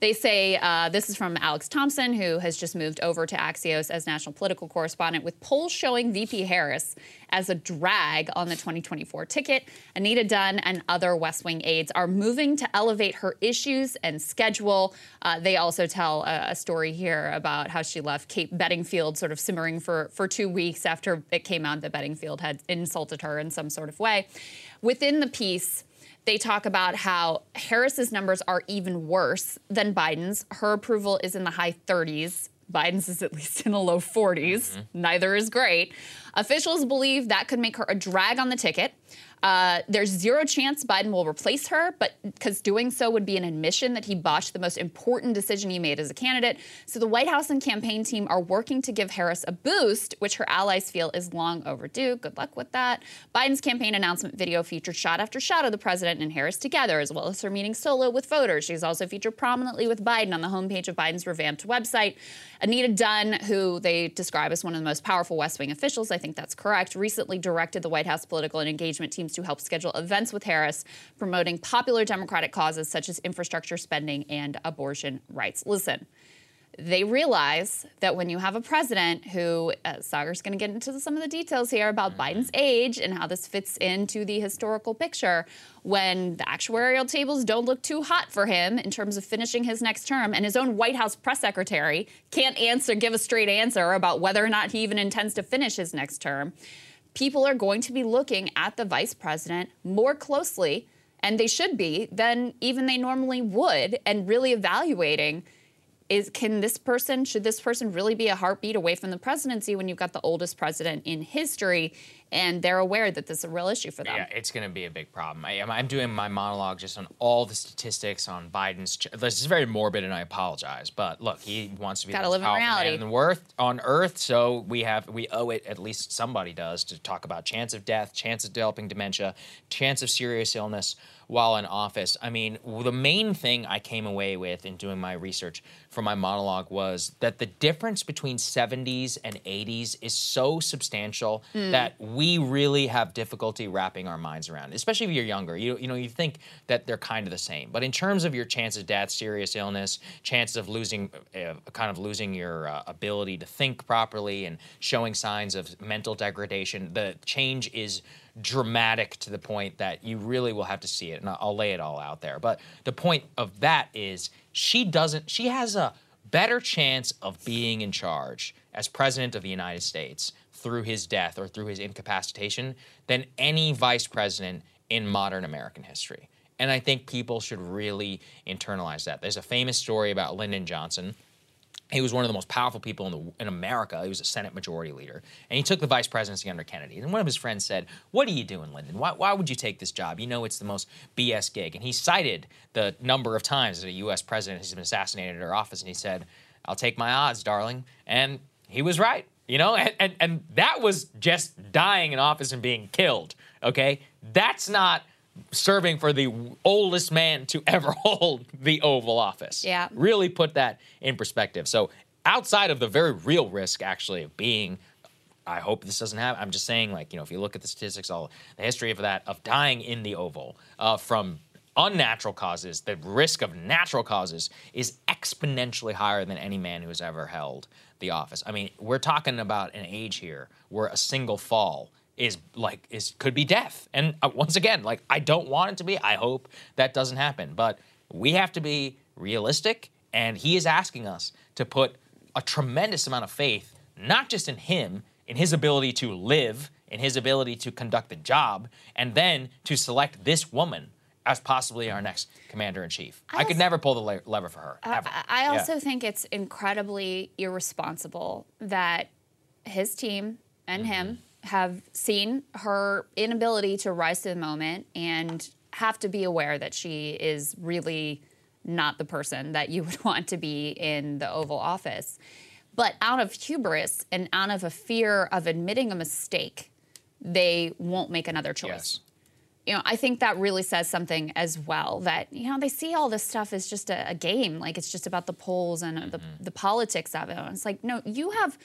They say uh, this is from Alex Thompson, who has just moved over to Axios as national political correspondent, with polls showing V P Harris as a drag on the twenty twenty-four ticket. Anita Dunn and other West Wing aides are moving to elevate her issues and schedule. Uh, they also tell a, a story here about how she left Kate Bedingfield sort of simmering for, for two weeks after it came out that Bedingfield had insulted her in some sort of way. Within the piece, they talk about how Harris's numbers are even worse than Biden's. Her approval is in the high thirties. Biden's is at least in the low forties. Mm-hmm. Neither is great. Officials believe that could make her a drag on the ticket. Uh, there's zero chance Biden will replace her, but because doing so would be an admission that he botched the most important decision he made as a candidate. So the White House and campaign team are working to give Harris a boost, which her allies feel is long overdue. Good luck with that. Biden's campaign announcement video featured shot after shot of the president and Harris together, as well as her meeting solo with voters. She's also featured prominently with Biden on the homepage of Biden's revamped website. Anita Dunn, who they describe as one of the most powerful West Wing officials, I think that's correct, recently directed the White House political and engagement teams to help schedule events with Harris, promoting popular Democratic causes such as infrastructure spending and abortion rights. Listen, they realize that when you have a president who, uh, Sagar's going to get into some of the details here about Biden's age and how this fits into the historical picture, when the actuarial tables don't look too hot for him in terms of finishing his next term, and his own White House press secretary can't answer, give a straight answer about whether or not he even intends to finish his next term, people are going to be looking at the vice president more closely, and they should be, than even they normally would, and really evaluating, is can this person, should this person really be a heartbeat away from the presidency when you've got the oldest president in history? And they're aware that this is a real issue for them. Yeah, it's going to be a big problem. I, I'm doing my monologue just on all the statistics on Biden's. Ch- this is very morbid, and I apologize. But look, he wants to be Gotta the most powerful man on earth, on earth. So we have we owe it, at least somebody does, to talk about chance of death, chance of developing dementia, chance of serious illness while in office. I mean, the main thing I came away with in doing my research for my monologue was that the difference between seventies and eighties is so substantial mm. that we really have difficulty wrapping our minds around it, especially if you're younger. You, you know, you think that they're kind of the same. But in terms of your chance of death, serious illness, chances of losing, uh, kind of losing your uh, ability to think properly and showing signs of mental degradation, the change is dramatic to the point that you really will have to see it. And I'll lay it all out there. But the point of that is she doesn't, she has a better chance of being in charge as president of the United States through his death or through his incapacitation than any vice president in modern American history. And I think people should really internalize that. There's a famous story about Lyndon Johnson. He was one of the most powerful people in, the, in America. He was a Senate majority leader. And he took the vice presidency under Kennedy. And one of his friends said, what are you doing, Lyndon? Why, why would you take this job? You know it's the most B S gig. And he cited the number of times that a U S president has been assassinated at her office. And he said, I'll take my odds, darling. And he was right. You know, and, and, and that was just dying in office and being killed, okay? That's not serving for the oldest man to ever hold the Oval Office. Yeah. Really put that in perspective. So outside of the very real risk, actually, of being, I hope this doesn't happen, I'm just saying, like, you know, if you look at the statistics, all the history of that, of dying in the Oval uh, from unnatural causes, the risk of natural causes is exponentially higher than any man who has ever held the office. I mean, we're talking about an age here where a single fall is like is could be death. And once again, like, I don't want it to be. I hope that doesn't happen. But we have to be realistic. And he is asking us to put a tremendous amount of faith, not just in him, in his ability to live, in his ability to conduct the job, and then to select this woman as possibly our next commander-in-chief. I, I could also, never pull the le- lever for her, ever. I, I also yeah. think it's incredibly irresponsible that his team and mm-hmm. him have seen her inability to rise to the moment and have to be aware that she is really not the person that you would want to be in the Oval Office. But out of hubris and out of a fear of admitting a mistake, they won't make another choice. Yes. you know, I think that really says something as well, that, you know, they see all this stuff as just a, a game, like it's just about the polls and mm-hmm. the, the politics of it. And it's like, no, you have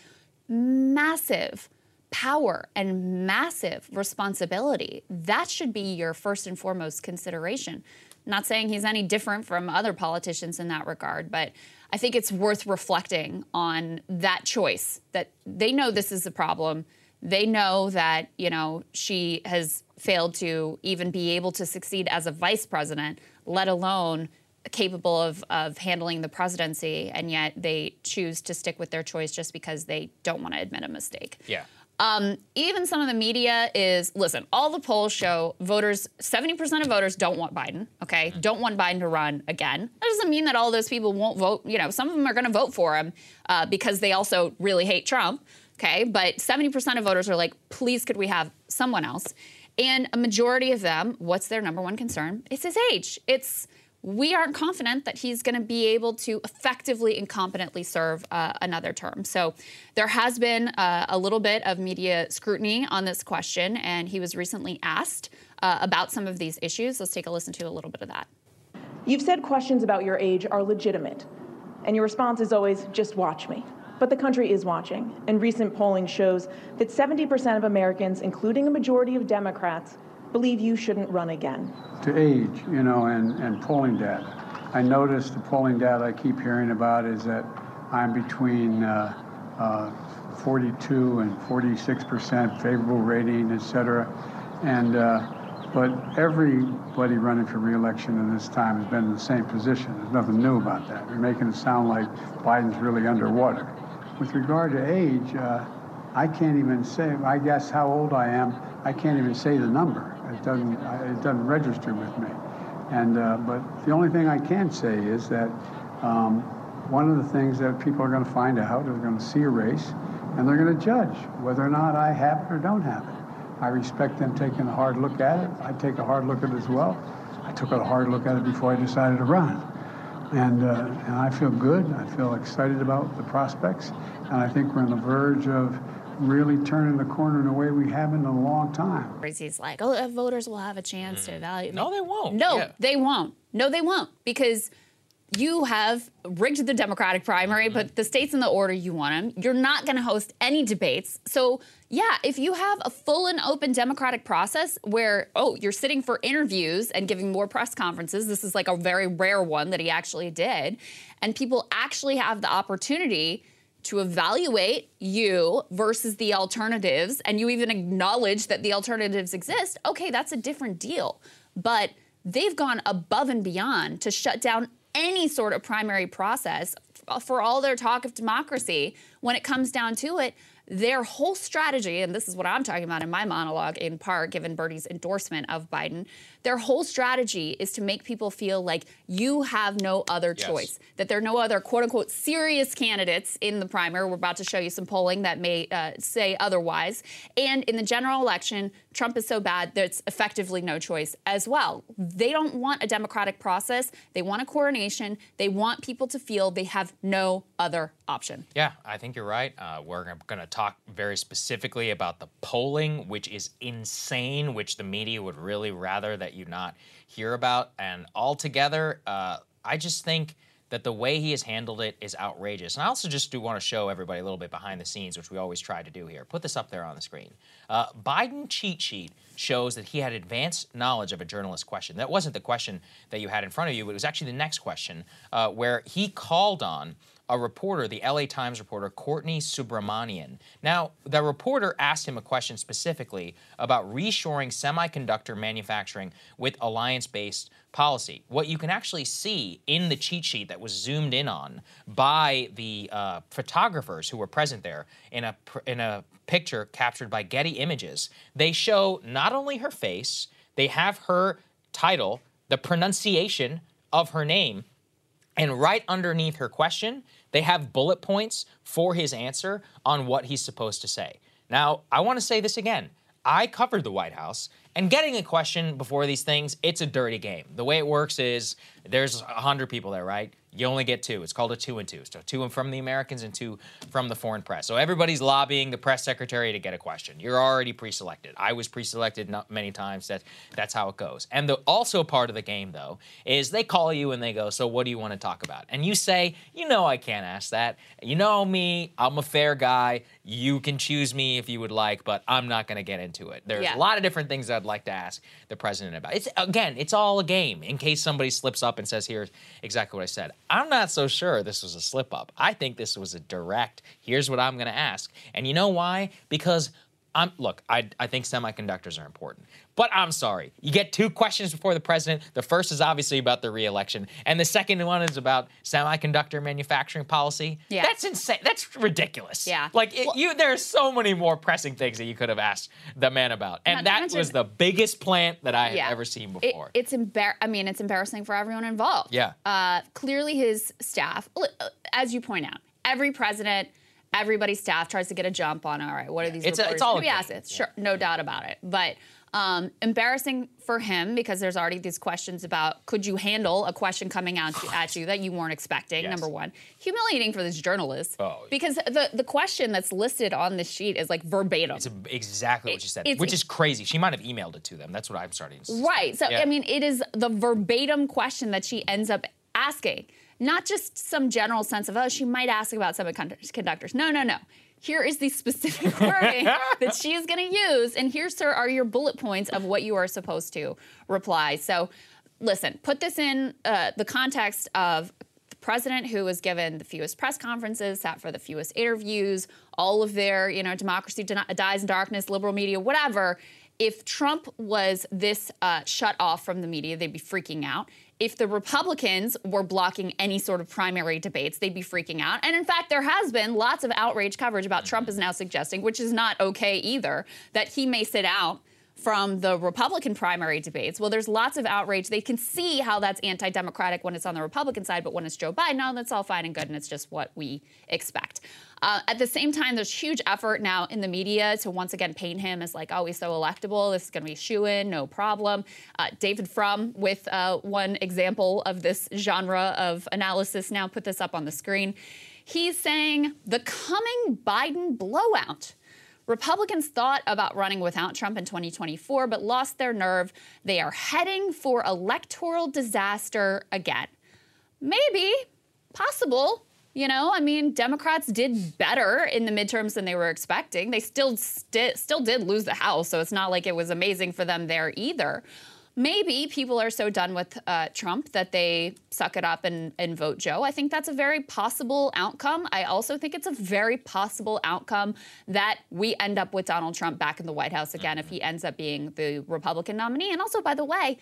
massive power and massive responsibility. That should be your first and foremost consideration. Not saying he's any different from other politicians in that regard, but I think it's worth reflecting on that choice, that they know this is a problem. They know that, you know, she has failed to even be able to succeed as a vice president, let alone capable of, of handling the presidency, and yet they choose to stick with their choice just because they don't want to admit a mistake. Yeah. Um, even some of the media is, listen, all the polls show voters, seventy percent of voters don't want Biden, okay? Don't want Biden to run again. That doesn't mean that all those people won't vote. You know, some of them are going to vote for him uh, because they also really hate Trump, okay? But seventy percent of voters are like, please, could we have someone else? And a majority of them, what's their number one concern? It's his age. It's, we aren't confident that he's going to be able to effectively and competently serve uh, another term. So there has been uh, a little bit of media scrutiny on this question, and he was recently asked uh, about some of these issues. Let's take a listen to a little bit of that. You've said questions about your age are legitimate, and your response is always, just watch me. But the country is watching, and recent polling shows that seventy percent of Americans, including a majority of Democrats, believe you shouldn't run again. To age, you know, and, and polling data. I noticed the polling data I keep hearing about is that I'm between uh, uh, forty-two and forty-six percent favorable rating, et cetera. And, uh, but everybody running for re-election in this time has been in the same position. There's nothing new about that. You're making it sound like Biden's really underwater. With regard to age, uh, I can't even say, I guess how old I am, I can't even say the number. It doesn't, it doesn't register with me. And, uh, but the only thing I can say is that um, one of the things that people are going to find out, they're going to see a race, and they're going to judge whether or not I have it or don't have it. I respect them taking a hard look at it. I take a hard look at it as well. I took a hard look at it before I decided to run. And, uh, and I feel good. I feel excited about the prospects. And I think we're on the verge of really turning the corner in a way we haven't in a long time. He's like, oh, voters will have a chance to evaluate. No, they won't. No, yeah. they won't. No, they won't. Because you have rigged the Democratic primary, mm-hmm. but the state's in the order you want them. You're not going to host any debates. So, yeah, if you have a full and open democratic process where, oh, you're sitting for interviews and giving more press conferences, this is like a very rare one that he actually did, and people actually have the opportunity to evaluate you versus the alternatives, and you even acknowledge that the alternatives exist, okay, that's a different deal. But they've gone above and beyond to shut down any sort of primary process for all their talk of democracy. When it comes down to it, their whole strategy, and this is what I'm talking about in my monologue in part, given Bernie's endorsement of Biden, their whole strategy is to make people feel like you have no other yes. choice, that there are no other quote-unquote serious candidates in the primary. We're about to show you some polling that may uh, say otherwise. And in the general election, Trump is so bad that it's effectively no choice as well. They don't want a democratic process. They want a coronation. They want people to feel they have no other option. Yeah, I think you're right. Uh, we're going to talk Talk very specifically about the polling, which is insane, which the media would really rather that you not hear about. And altogether, uh, I just think that the way he has handled it is outrageous. And I also just do want to show everybody a little bit behind the scenes, which we always try to do here. Put this up there on the screen. Uh, Biden cheat sheet shows that he had advanced knowledge of a journalist question. That wasn't the question that you had in front of you, but it was actually the next question, uh, where he called on a reporter, the L A Times reporter, Courtney Subramanian. Now, the reporter asked him a question specifically about reshoring semiconductor manufacturing with alliance-based policy. What you can actually see in the cheat sheet that was zoomed in on by the uh, photographers who were present there in a, in a picture captured by Getty Images, they show not only her face, they have her title, the pronunciation of her name, and right underneath her question, they have bullet points for his answer on what he's supposed to say. Now, I want to say this again. I covered the White House, and getting a question before these things, it's a dirty game. The way it works is there's one hundred people there, right? You only get two. It's called a two and two. So two from the Americans and two from the foreign press. So everybody's lobbying the press secretary to get a question. You're already pre-selected. I was pre-selected not many times. That, that's how it goes. And the, also part of the game, though, is they call you and they go, so what do you want to talk about? And you say, you know I can't ask that. You know me. I'm a fair guy. You can choose me if you would like, but I'm not going to get into it. There's yeah. a lot of different things I'd like to ask the president about. It's again, it's all a game in case somebody slips up and says, here's exactly what I said. I'm not so sure this was a slip up. I think this was a direct, here's what I'm going to ask. And you know why? Because I'm, look, I, I think semiconductors are important. But I'm sorry, you get two questions before the president. The first is obviously about the re-election, and the second one is about semiconductor manufacturing policy. Yeah. That's insane. That's ridiculous. Yeah. Like, it, well, you, there are so many more pressing things that you could have asked the man about, and that answer, was the biggest plant that I have yeah. ever seen before. It, it's embar- I mean, it's embarrassing for everyone involved. Yeah. Uh, clearly, his staff, as you point out, every president. Everybody's staff tries to get a jump on, all right, what are these it's reporters going to be assets? Sure, no yeah. doubt about it. But um, embarrassing for him because there's already these questions about could you handle a question coming out to, at you that you weren't expecting, yes. number one. Humiliating for this journalist oh, because the, the question that's listed on the sheet is like verbatim. It's exactly what you said, it, which is crazy. She might have emailed it to them. That's what I'm starting to say. Right, so yeah. I mean, it is the verbatim question that she ends up asking. Not just some general sense of, oh, she might ask about semiconductors. No, no, no. Here is the specific wording that she is going to use, and here, sir, are your bullet points of what you are supposed to reply. So, listen, put this in uh, the context of the president who was given the fewest press conferences, sat for the fewest interviews, all of their, you know, democracy dies in darkness, liberal media, whatever. If Trump was this uh, shut off from the media, they'd be freaking out. If the Republicans were blocking any sort of primary debates, they'd be freaking out. And in fact, there has been lots of outrage coverage about Trump is now suggesting, which is not okay either, that he may sit out from the Republican primary debates. Well, there's lots of outrage. They can see how that's anti-democratic when it's on the Republican side, but when it's Joe Biden, no, that's all fine and good, and it's just what we expect. Uh, at the same time, there's huge effort now in the media to once again paint him as like, oh, he's so electable. This is going to be a shoo-in, no problem. Uh, David Frum, with uh, one example of this genre of analysis now, put this up on the screen. He's saying the coming Biden blowout. Republicans thought about running without Trump in twenty twenty-four, but lost their nerve. They are heading for electoral disaster again. Maybe, possible. You know, I mean, Democrats did better in the midterms than they were expecting. They still sti- still did lose the House, so it's not like it was amazing for them there either. Maybe people are so done with uh, Trump that they suck it up and, and vote Joe. I think that's a very possible outcome. I also think it's a very possible outcome that we end up with Donald Trump back in the White House again mm-hmm. if he ends up being the Republican nominee. And also, by the way,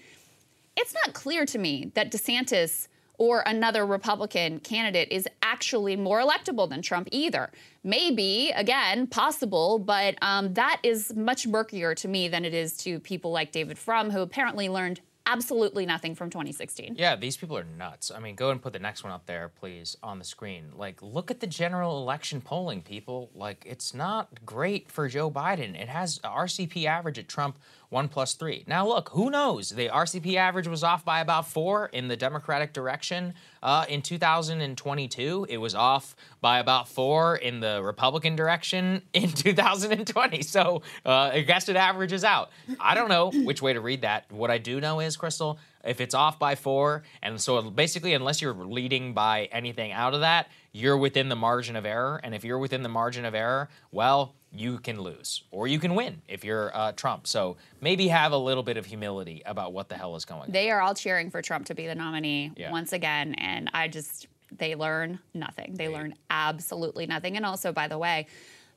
it's not clear to me that DeSantis or another Republican candidate is actually more electable than Trump either. Maybe, again, possible, but um, that is much murkier to me than it is to people like David Frum, who apparently learned absolutely nothing from twenty sixteen. Yeah, these people are nuts. I mean, go and put the next one up there, please, on the screen. Like, look at the general election polling, people. Like, it's not great for Joe Biden. It has an R C P average at Trump one plus three. Now, look, who knows? The R C P average was off by about four in the Democratic direction uh, in two thousand twenty-two. It was off by about four in the Republican direction in two thousand twenty. So uh, I guess it averages out. I don't know which way to read that. What I do know is, Crystal, if it's off by four, and so basically unless you're leading by anything out of that, you're within the margin of error. And if you're within the margin of error, well, you can lose or you can win if you're uh, Trump. So maybe have a little bit of humility about what the hell is going on. They are all cheering for Trump to be the nominee yeah. once again. And I just, they learn nothing. They right. learn absolutely nothing. And also, by the way,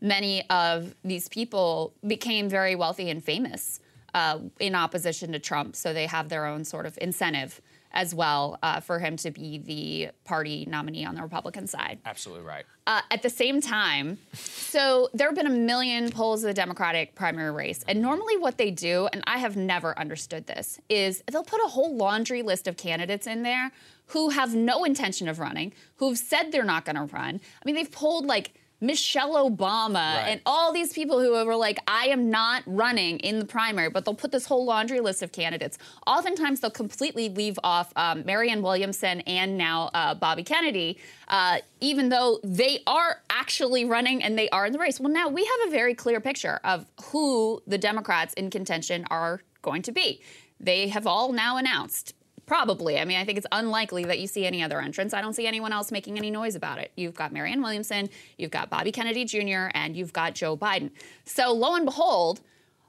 many of these people became very wealthy and famous uh, in opposition to Trump. So they have their own sort of incentive as well uh, for him to be the party nominee on the Republican side. Absolutely right. Uh, at the same time, so there have been a million polls of the Democratic primary race, and normally what they do, and I have never understood this, is they'll put a whole laundry list of candidates in there who have no intention of running, who've said they're not going to run. I mean, they've polled like Michelle Obama right. and all these people who were like, I am not running in the primary, but they'll put this whole laundry list of candidates. Oftentimes, they'll completely leave off um, Marianne Williamson and now uh, Bobby Kennedy, uh, even though they are actually running and they are in the race. Well, now we have a very clear picture of who the Democrats in contention are going to be. They have all now announced. Probably. I mean, I think it's unlikely that you see any other entrants. I don't see anyone else making any noise about it. You've got Marianne Williamson, you've got Bobby Kennedy Junior, and you've got Joe Biden. So lo and behold,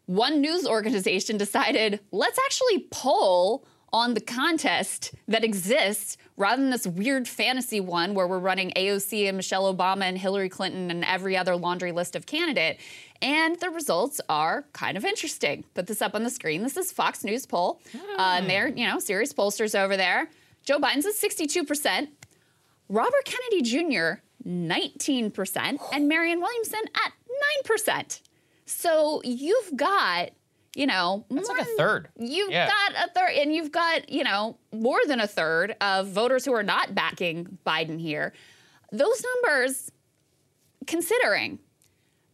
one news organization decided, let's actually poll on the contest that exists rather than this weird fantasy one where we're running A O C and Michelle Obama and Hillary Clinton and every other laundry list of candidate. And the results are kind of interesting. Put this up on the screen. This is Fox News poll. Mm. Uh, and they're, you know, serious pollsters over there. Joe Biden's at sixty-two percent. Robert Kennedy Junior, nineteen percent. And Marianne Williamson at nine percent. So you've got, you know, that's more like a third. You've yeah. got a third. And you've got, you know, more than a third of voters who are not backing Biden here. Those numbers, considering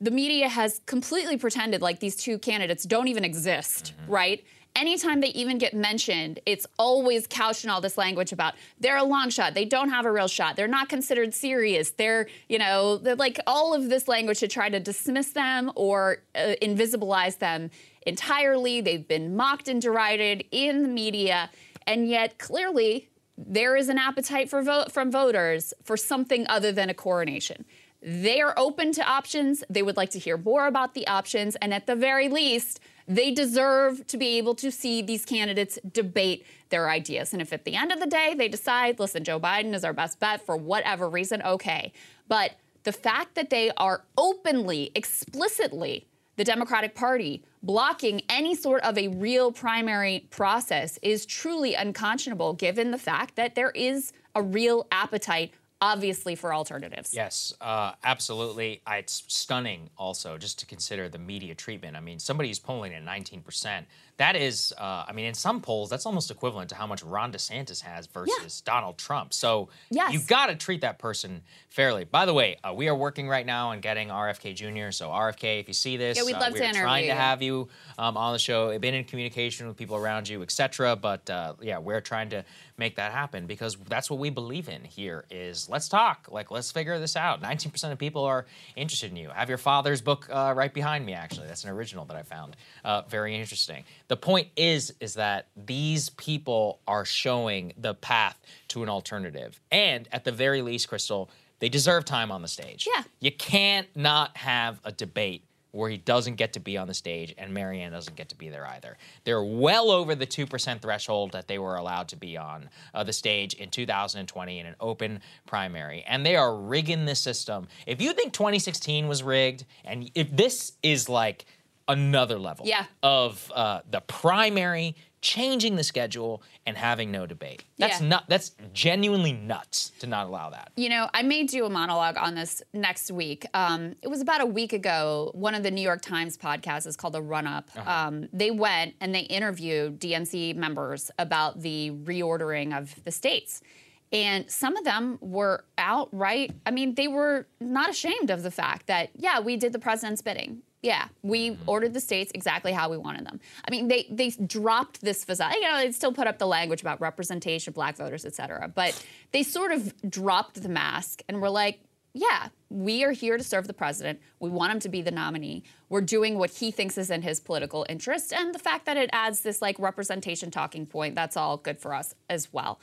the media has completely pretended like these two candidates don't even exist, mm-hmm. right? Anytime they even get mentioned, it's always couched in all this language about they're a long shot, they don't have a real shot, they're not considered serious, they're, you know, they're like all of this language to try to dismiss them or uh, invisibilize them entirely. They've been mocked and derided in the media, and yet clearly there is an appetite for vote from voters for something other than a coronation. They are open to options. They would like to hear more about the options. And at the very least, they deserve to be able to see these candidates debate their ideas. And if at the end of the day they decide, listen, Joe Biden is our best bet for whatever reason, okay. But the fact that they are openly, explicitly, the Democratic Party blocking any sort of a real primary process is truly unconscionable, given the fact that there is a real appetite obviously for alternatives. Yes, uh, absolutely. I, it's stunning also just to consider the media treatment. I mean, somebody who's polling at nineteen percent. That is, uh, I mean, in some polls, that's almost equivalent to how much Ron DeSantis has versus yeah. Donald Trump. So yes. you've got to treat that person fairly. By the way, uh, we are working right now on getting R F K Junior So R F K, if you see this, yeah, we'd love uh, we're to interview trying to have you um, on the show. Been in communication with people around you, et cetera. But uh, yeah, we're trying to make that happen because that's what we believe in here is let's talk, like let's figure this out. nineteen percent of people are interested in you. I have your father's book uh, right behind me, actually. That's an original that I found. Uh, very interesting. The point is, is that these people are showing the path to an alternative. And at the very least, Crystal, they deserve time on the stage. Yeah. You can't not have a debate where he doesn't get to be on the stage and Marianne doesn't get to be there either. They're well over the two percent threshold that they were allowed to be on uh, the stage in two thousand twenty in an open primary. And they are rigging this system. If you think twenty sixteen was rigged, and if this is like another level yeah. of uh, the primary, changing the schedule, and having no debate. That's yeah. not. That's genuinely nuts to not allow that. You know, I may do a monologue on this next week. Um, it was about a week ago, one of the New York Times podcasts is called The Run Up. Uh-huh. Um, they went and they interviewed D N C members about the reordering of the states. And some of them were outright, I mean, they were not ashamed of the fact that, yeah, we did the president's bidding. Yeah, we ordered the states exactly how we wanted them. I mean, they they dropped this facade. You know, they still put up the language about representation, black voters, et cetera. But they sort of dropped the mask and were like, yeah, we are here to serve the president. We want him to be the nominee. We're doing what he thinks is in his political interest. And the fact that it adds this, like, representation talking point, that's all good for us as well.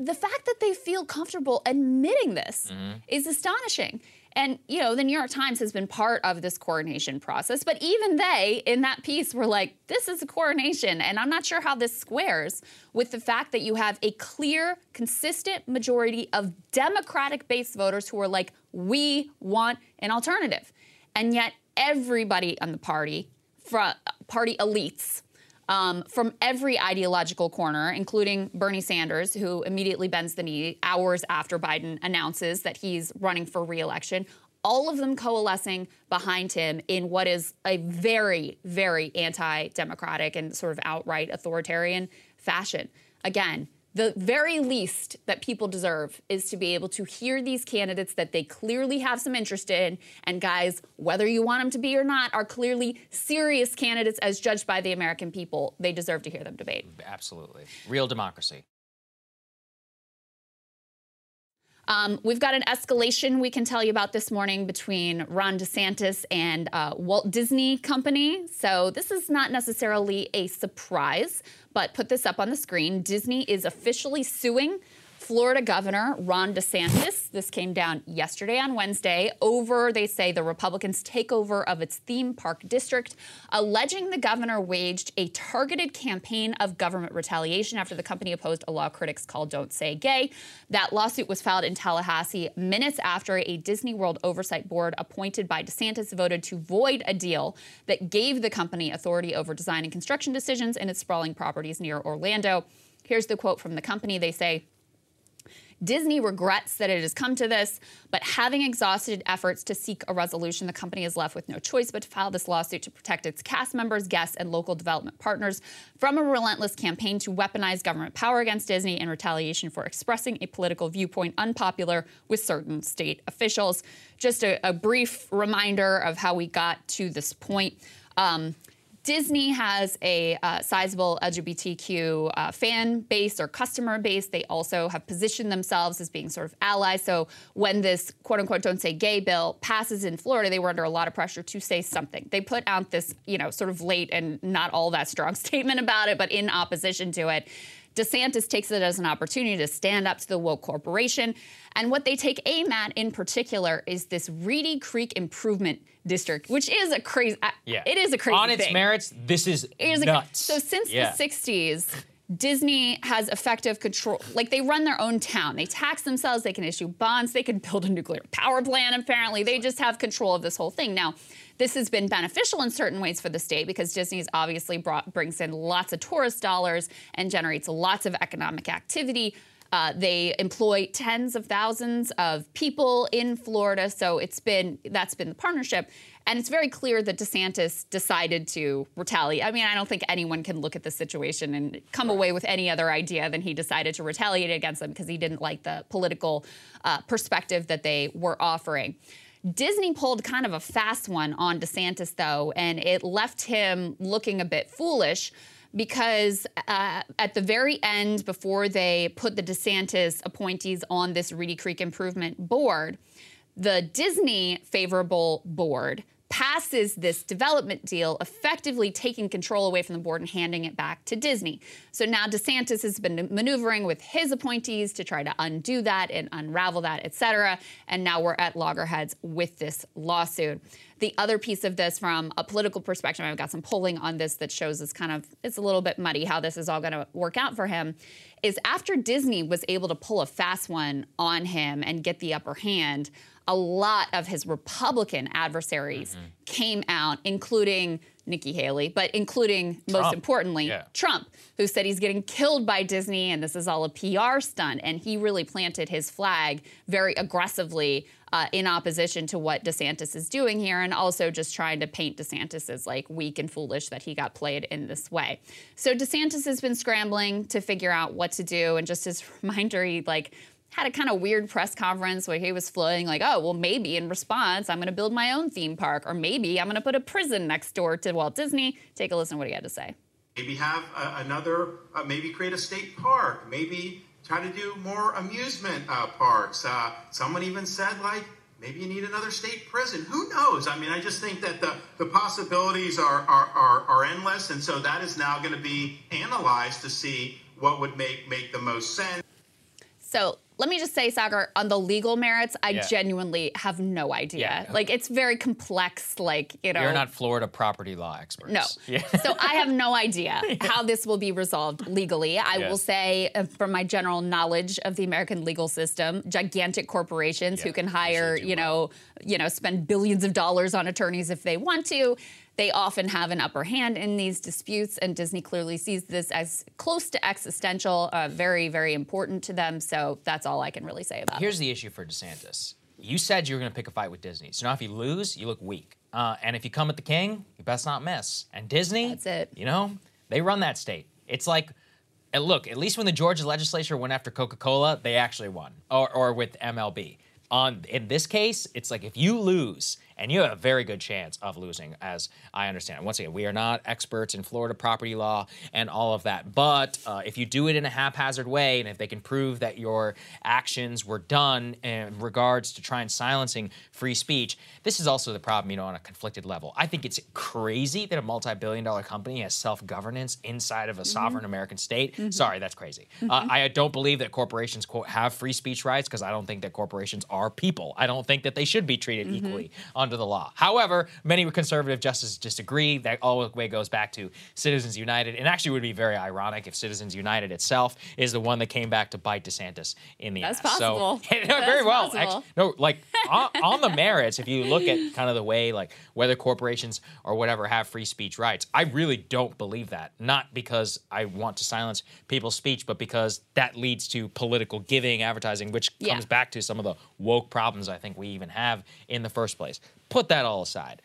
The fact that they feel comfortable admitting this mm-hmm. is astonishing. And, you know, the New York Times has been part of this coronation process. But even they, in that piece, were like, this is a coronation. And I'm not sure how this squares with the fact that you have a clear, consistent majority of Democratic-based voters who are like, we want an alternative. And yet everybody on the party, from party elites, Um, from every ideological corner, including Bernie Sanders, who immediately bends the knee hours after Biden announces that he's running for re-election, all of them coalescing behind him in what is a very, very anti-democratic and sort of outright authoritarian fashion. Again, The very least that people deserve is to be able to hear these candidates that they clearly have some interest in. And guys, whether you want them to be or not, are clearly serious candidates as judged by the American people. They deserve to hear them debate. Absolutely. Real democracy. Um, we've got an escalation we can tell you about this morning between Ron DeSantis and uh, Walt Disney Company. So this is not necessarily a surprise, but put this up on the screen. Disney is officially suing Florida Governor Ron DeSantis. This came down yesterday on Wednesday over, they say, the Republicans' takeover of its theme park district, alleging the governor waged a targeted campaign of government retaliation after the company opposed a law critics called Don't Say Gay. That lawsuit was filed in Tallahassee minutes after a Disney World Oversight Board appointed by DeSantis voted to void a deal that gave the company authority over design and construction decisions in its sprawling properties near Orlando. Here's the quote from the company. They say, Disney regrets that it has come to this, but having exhausted efforts to seek a resolution, the company is left with no choice but to file this lawsuit to protect its cast members, guests, and local development partners from a relentless campaign to weaponize government power against Disney in retaliation for expressing a political viewpoint unpopular with certain state officials. Just a, a brief reminder of how we got to this point. Um, Disney has a uh, sizable L G B T Q uh, fan base or customer base. They also have positioned themselves as being sort of allies. So when this quote-unquote Don't Say Gay bill passes in Florida, they were under a lot of pressure to say something. They put out this, you know, sort of late and not all that strong statement about it, but in opposition to it. DeSantis takes it as an opportunity to stand up to the woke corporation. And what they take aim at in particular is this Reedy Creek Improvement District, which is a crazy, yeah. It is a crazy On its thing. merits, this is, is nuts. A, so since yeah. the sixties, Disney has effective control. Like, they run their own town. They tax themselves. They can issue bonds. They can build a nuclear power plant, apparently. They just have control of this whole thing. Now, this has been beneficial in certain ways for the state because Disney's obviously brought, brings in lots of tourist dollars and generates lots of economic activity. Uh, they employ tens of thousands of people in Florida, so it's been that's been the partnership. And it's very clear that DeSantis decided to retaliate. I mean, I don't think anyone can look at the situation and come away with any other idea than he decided to retaliate against them because he didn't like the political uh, perspective that they were offering. Disney pulled kind of a fast one on DeSantis, though, and it left him looking a bit foolish. Because uh, at the very end, before they put the DeSantis appointees on this Reedy Creek Improvement Board, the Disney favorable board passes this development deal, effectively taking control away from the board and handing it back to Disney. So now DeSantis has been maneuvering with his appointees to try to undo that and unravel that, et cetera. And now we're at loggerheads with this lawsuit. The other piece of this from a political perspective, I've got some polling on this that shows it's kind of, it's a little bit muddy how this is all going to work out for him, is after Disney was able to pull a fast one on him and get the upper hand, a lot of his Republican adversaries mm-hmm. came out, including Nikki Haley, but including, Trump. most importantly, yeah. Trump, who said he's getting killed by Disney and this is all a P R stunt. And he really planted his flag very aggressively uh, in opposition to what DeSantis is doing here, and also just trying to paint DeSantis as, like, weak and foolish that he got played in this way. So DeSantis has been scrambling to figure out what to do. And just as a reminder, he, like, had a kind of weird press conference where he was floating like, oh, well, maybe in response, I'm going to build my own theme park, or maybe I'm going to put a prison next door to Walt Disney. Take a listen to what he had to say. Maybe have uh, another, uh, maybe create a state park, maybe try to do more amusement uh, parks. Uh, someone even said, like, maybe you need another state prison. Who knows? I mean, I just think that the, the possibilities are, are, are, are endless. And so that is now going to be analyzed to see what would make, make the most sense. So let me just say, Sagar, on the legal merits, I yeah. genuinely have no idea. Yeah, okay. Like, it's very complex, like, you know. You're not Florida property law experts. No. Yeah. So I have no idea yeah. how this will be resolved legally. I yes. will say, uh, from my general knowledge of the American legal system, gigantic corporations yeah. who can hire, you know, well. you know, spend billions of dollars on attorneys if they want to. They often have an upper hand in these disputes, and Disney clearly sees this as close to existential, uh, very, very important to them. So that's all I can really say about it. Here's the issue for DeSantis. You said you were going to pick a fight with Disney. So now if you lose, you look weak. Uh, and if you come at the king, you best not miss. And Disney, that's it. You know, they run that state. It's like And look, at least when the Georgia legislature went after Coca-Cola, they actually won, or, or with M L B. On, in this case, it's like if you lose, and you have a very good chance of losing, as I understand it. Once again, we are not experts in Florida property law and all of that. But uh, if you do it in a haphazard way, and if they can prove that your actions were done in regards to trying silencing free speech, this is also the problem, you know, on a conflicted level. I think it's crazy that a multi-billion dollar company has self-governance inside of a sovereign mm-hmm. American state. Mm-hmm. Sorry, that's crazy. Mm-hmm. Uh, I don't believe that corporations, quote, have free speech rights, because I don't think that corporations are people. I don't think that they should be treated mm-hmm. equally on under the law. However, many conservative justices disagree. That all the way goes back to Citizens United. And actually, it would be very ironic if Citizens United itself is the one that came back to bite DeSantis in the That's ass. Possible. So, That's very well. Possible. Actually, no, like on, on the merits, if you look at kind of the way, like whether corporations or whatever have free speech rights, I really don't believe that. Not because I want to silence people's speech, but because that leads to political giving, advertising, which yeah. comes back to some of the woke problems I think we even have in the first place. Put that all aside.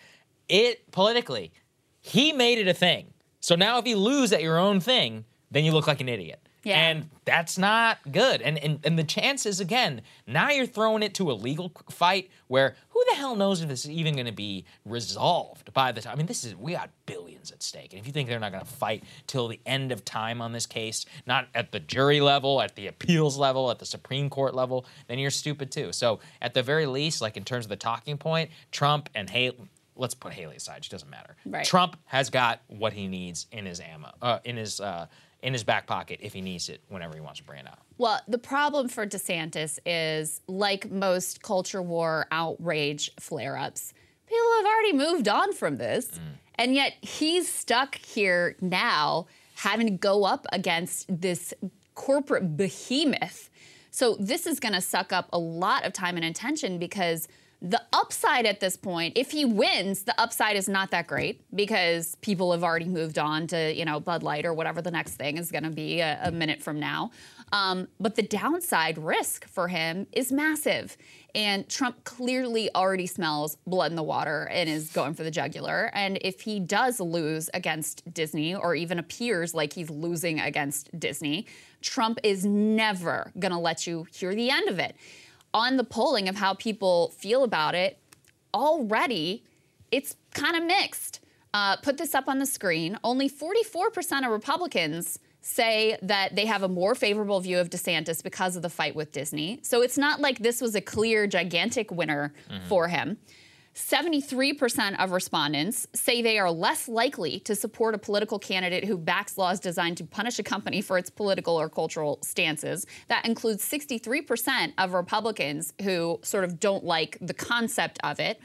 It, politically, he made it a thing. So now if you lose at your own thing, then you look like an idiot. Yeah. And that's not good. And, and and the chances, again, now you're throwing it to a legal fight where who the hell knows if this is even going to be resolved by the time. I mean, this is, we got billions at stake. And if you think they're not going to fight till the end of time on this case, not at the jury level, at the appeals level, at the Supreme Court level, then you're stupid too. So at the very least, like in terms of the talking point, Trump and Haley, let's put Haley aside, she doesn't matter. Right. Trump has got what he needs in his ammo, uh, in his, uh, in his back pocket if he needs it whenever he wants to bring it out. Well, the problem for DeSantis is, like most culture war outrage flare-ups, people have already moved on from this. Mm. And yet he's stuck here now having to go up against this corporate behemoth. So this is going to suck up a lot of time and attention, because the upside at this point, if he wins, the upside is not that great, because people have already moved on to, you know, Bud Light or whatever the next thing is going to be a, a minute from now. Um, but the downside risk for him is massive. And Trump clearly already smells blood in the water and is going for the jugular. And if he does lose against Disney, or even appears like he's losing against Disney, Trump is never going to let you hear the end of it. On the polling of how people feel about it, already it's kind of mixed. Uh, put this up on the screen. Only forty-four percent of Republicans say that they have a more favorable view of DeSantis because of the fight with Disney. So it's not like this was a clear, gigantic winner mm-hmm. for him. seventy-three percent of respondents say they are less likely to support a political candidate who backs laws designed to punish a company for its political or cultural stances. That includes sixty-three percent of Republicans who sort of don't like the concept of it.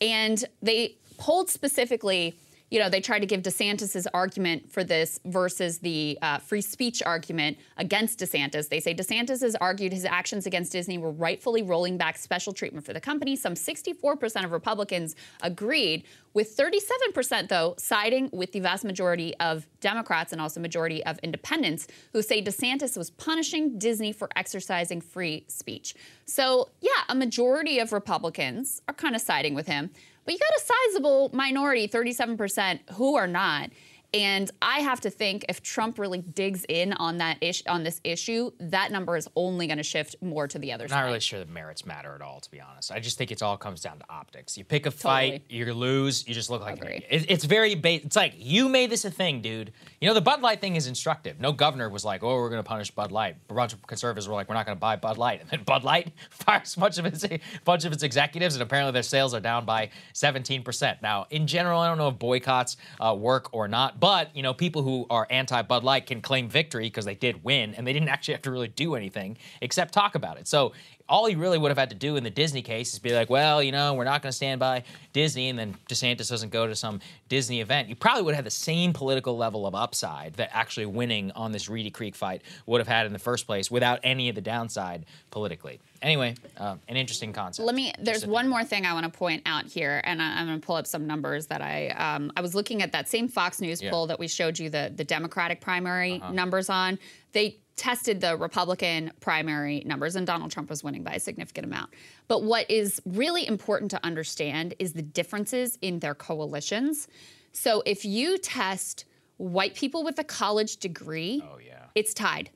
And they polled specifically, you know, they tried to give DeSantis's argument for this versus the uh, free speech argument against DeSantis. They say DeSantis has argued his actions against Disney were rightfully rolling back special treatment for the company. Some sixty-four percent of Republicans agreed, with thirty-seven percent, though, siding with the vast majority of Democrats and also majority of independents who say DeSantis was punishing Disney for exercising free speech. So, yeah, a majority of Republicans are kind of siding with him. But you got a sizable minority, thirty-seven percent, who are not. And I have to think if Trump really digs in on that ish, on this issue, that number is only going to shift more to the other side. I'm not really sure the merits matter at all, to be honest. I just think it all comes down to optics. You pick a fight, totally. You lose, you just look like it, it's very base. It's like, you made this a thing, dude. You know, the Bud Light thing is instructive. No governor was like, oh, we're going to punish Bud Light. A bunch of conservatives were like, we're not going to buy Bud Light. And then Bud Light fires a bunch of its, bunch of its executives, and apparently their sales are down by seventeen percent. Now, in general, I don't know if boycotts uh, work or not, but, you know, people who are anti-Bud Light can claim victory because they did win, and they didn't actually have to really do anything except talk about it. So all he really would have had to do in the Disney case is be like, well, you know, we're not going to stand by Disney, and then DeSantis doesn't go to some Disney event. You probably would have the same political level of upside that actually winning on this Reedy Creek fight would have had in the first place without any of the downside politically. Anyway, uh, an interesting concept. Let me, there's one more thing I want to point out here, and I, I'm going to pull up some numbers that I, um, I was looking at that same Fox News yeah. poll that we showed you the, the Democratic primary uh-huh. numbers on. They tested the Republican primary numbers, and Donald Trump was winning by a significant amount. But what is really important to understand is the differences in their coalitions. So if you test white people with a college degree, oh, yeah. it's tied.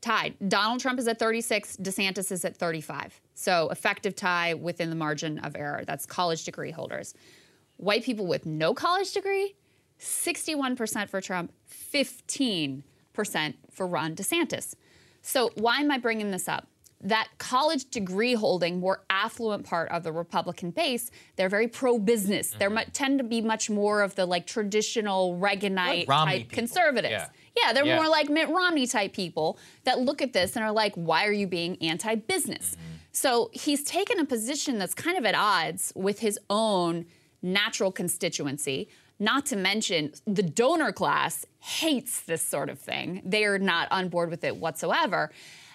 Tied. Donald Trump is at thirty-six. DeSantis is at thirty-five. So effective tie within the margin of error. That's college degree holders. White people with no college degree, sixty-one percent for Trump, fifteen percent for Ron DeSantis. So why am I bringing this up? That college degree holding, more affluent part of the Republican base, they're very pro-business. Mm-hmm. They mu- tend to be much more of the like traditional Reaganite type people. Conservatives. Yeah, yeah they're yeah. more like Mitt Romney type people that look at this and are like, why are you being anti-business? Mm-hmm. So he's taken a position that's kind of at odds with his own natural constituency. Not to mention, the donor class hates this sort of thing. They are not on board with it whatsoever.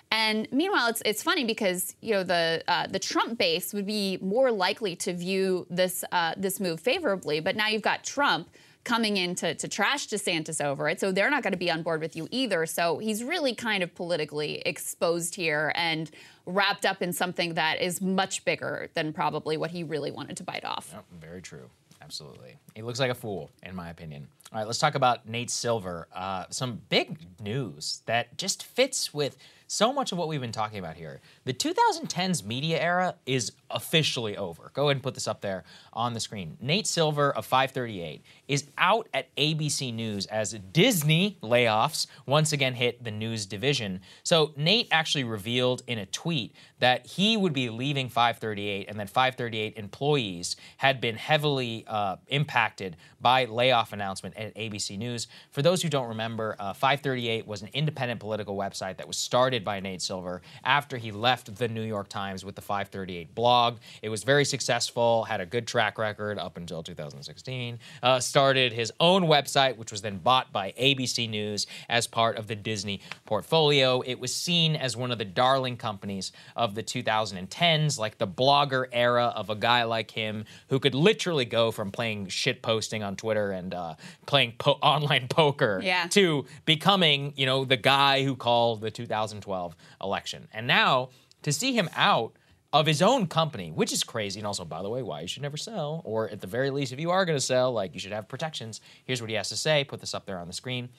And meanwhile, it's it's funny because you know the uh, the Trump base would be more likely to view this uh, this move favorably, but now you've got Trump coming in to, to trash DeSantis over it, so they're not going to be on board with you either. So he's really kind of politically exposed here and wrapped up in something that is much bigger than probably what he really wanted to bite off. Yep, very true. Absolutely. He looks like a fool, in my opinion. All right, let's talk about Nate Silver. Uh, some big news that just fits with so much of what we've been talking about here. The twenty tens media era is officially over. Go ahead and put this up there on the screen. Nate Silver of five thirty-eight is out at A B C News as Disney layoffs once again hit the news division. So Nate actually revealed in a tweet that he would be leaving five thirty-eight, and that five thirty-eight employees had been heavily uh, impacted by layoff announcement at A B C News. For those who don't remember, uh, five thirty-eight was an independent political website that was started by Nate Silver after he left the New York Times with the five thirty-eight blog. It was very successful, had a good track record up until two thousand sixteen, uh, started his own website, which was then bought by A B C News as part of the Disney portfolio. It was seen as one of the darling companies of the two thousand tens, like the blogger era of a guy like him who could literally go from playing shit posting on Twitter and uh, playing po- online poker yeah. to becoming, you know, the guy who called the two thousand twelve election. And now to see him out of his own company, which is crazy, and also, by the way, why you should never sell, or at the very least, if you are going to sell, like, you should have protections. Here's what he has to say. Put this up there on the screen.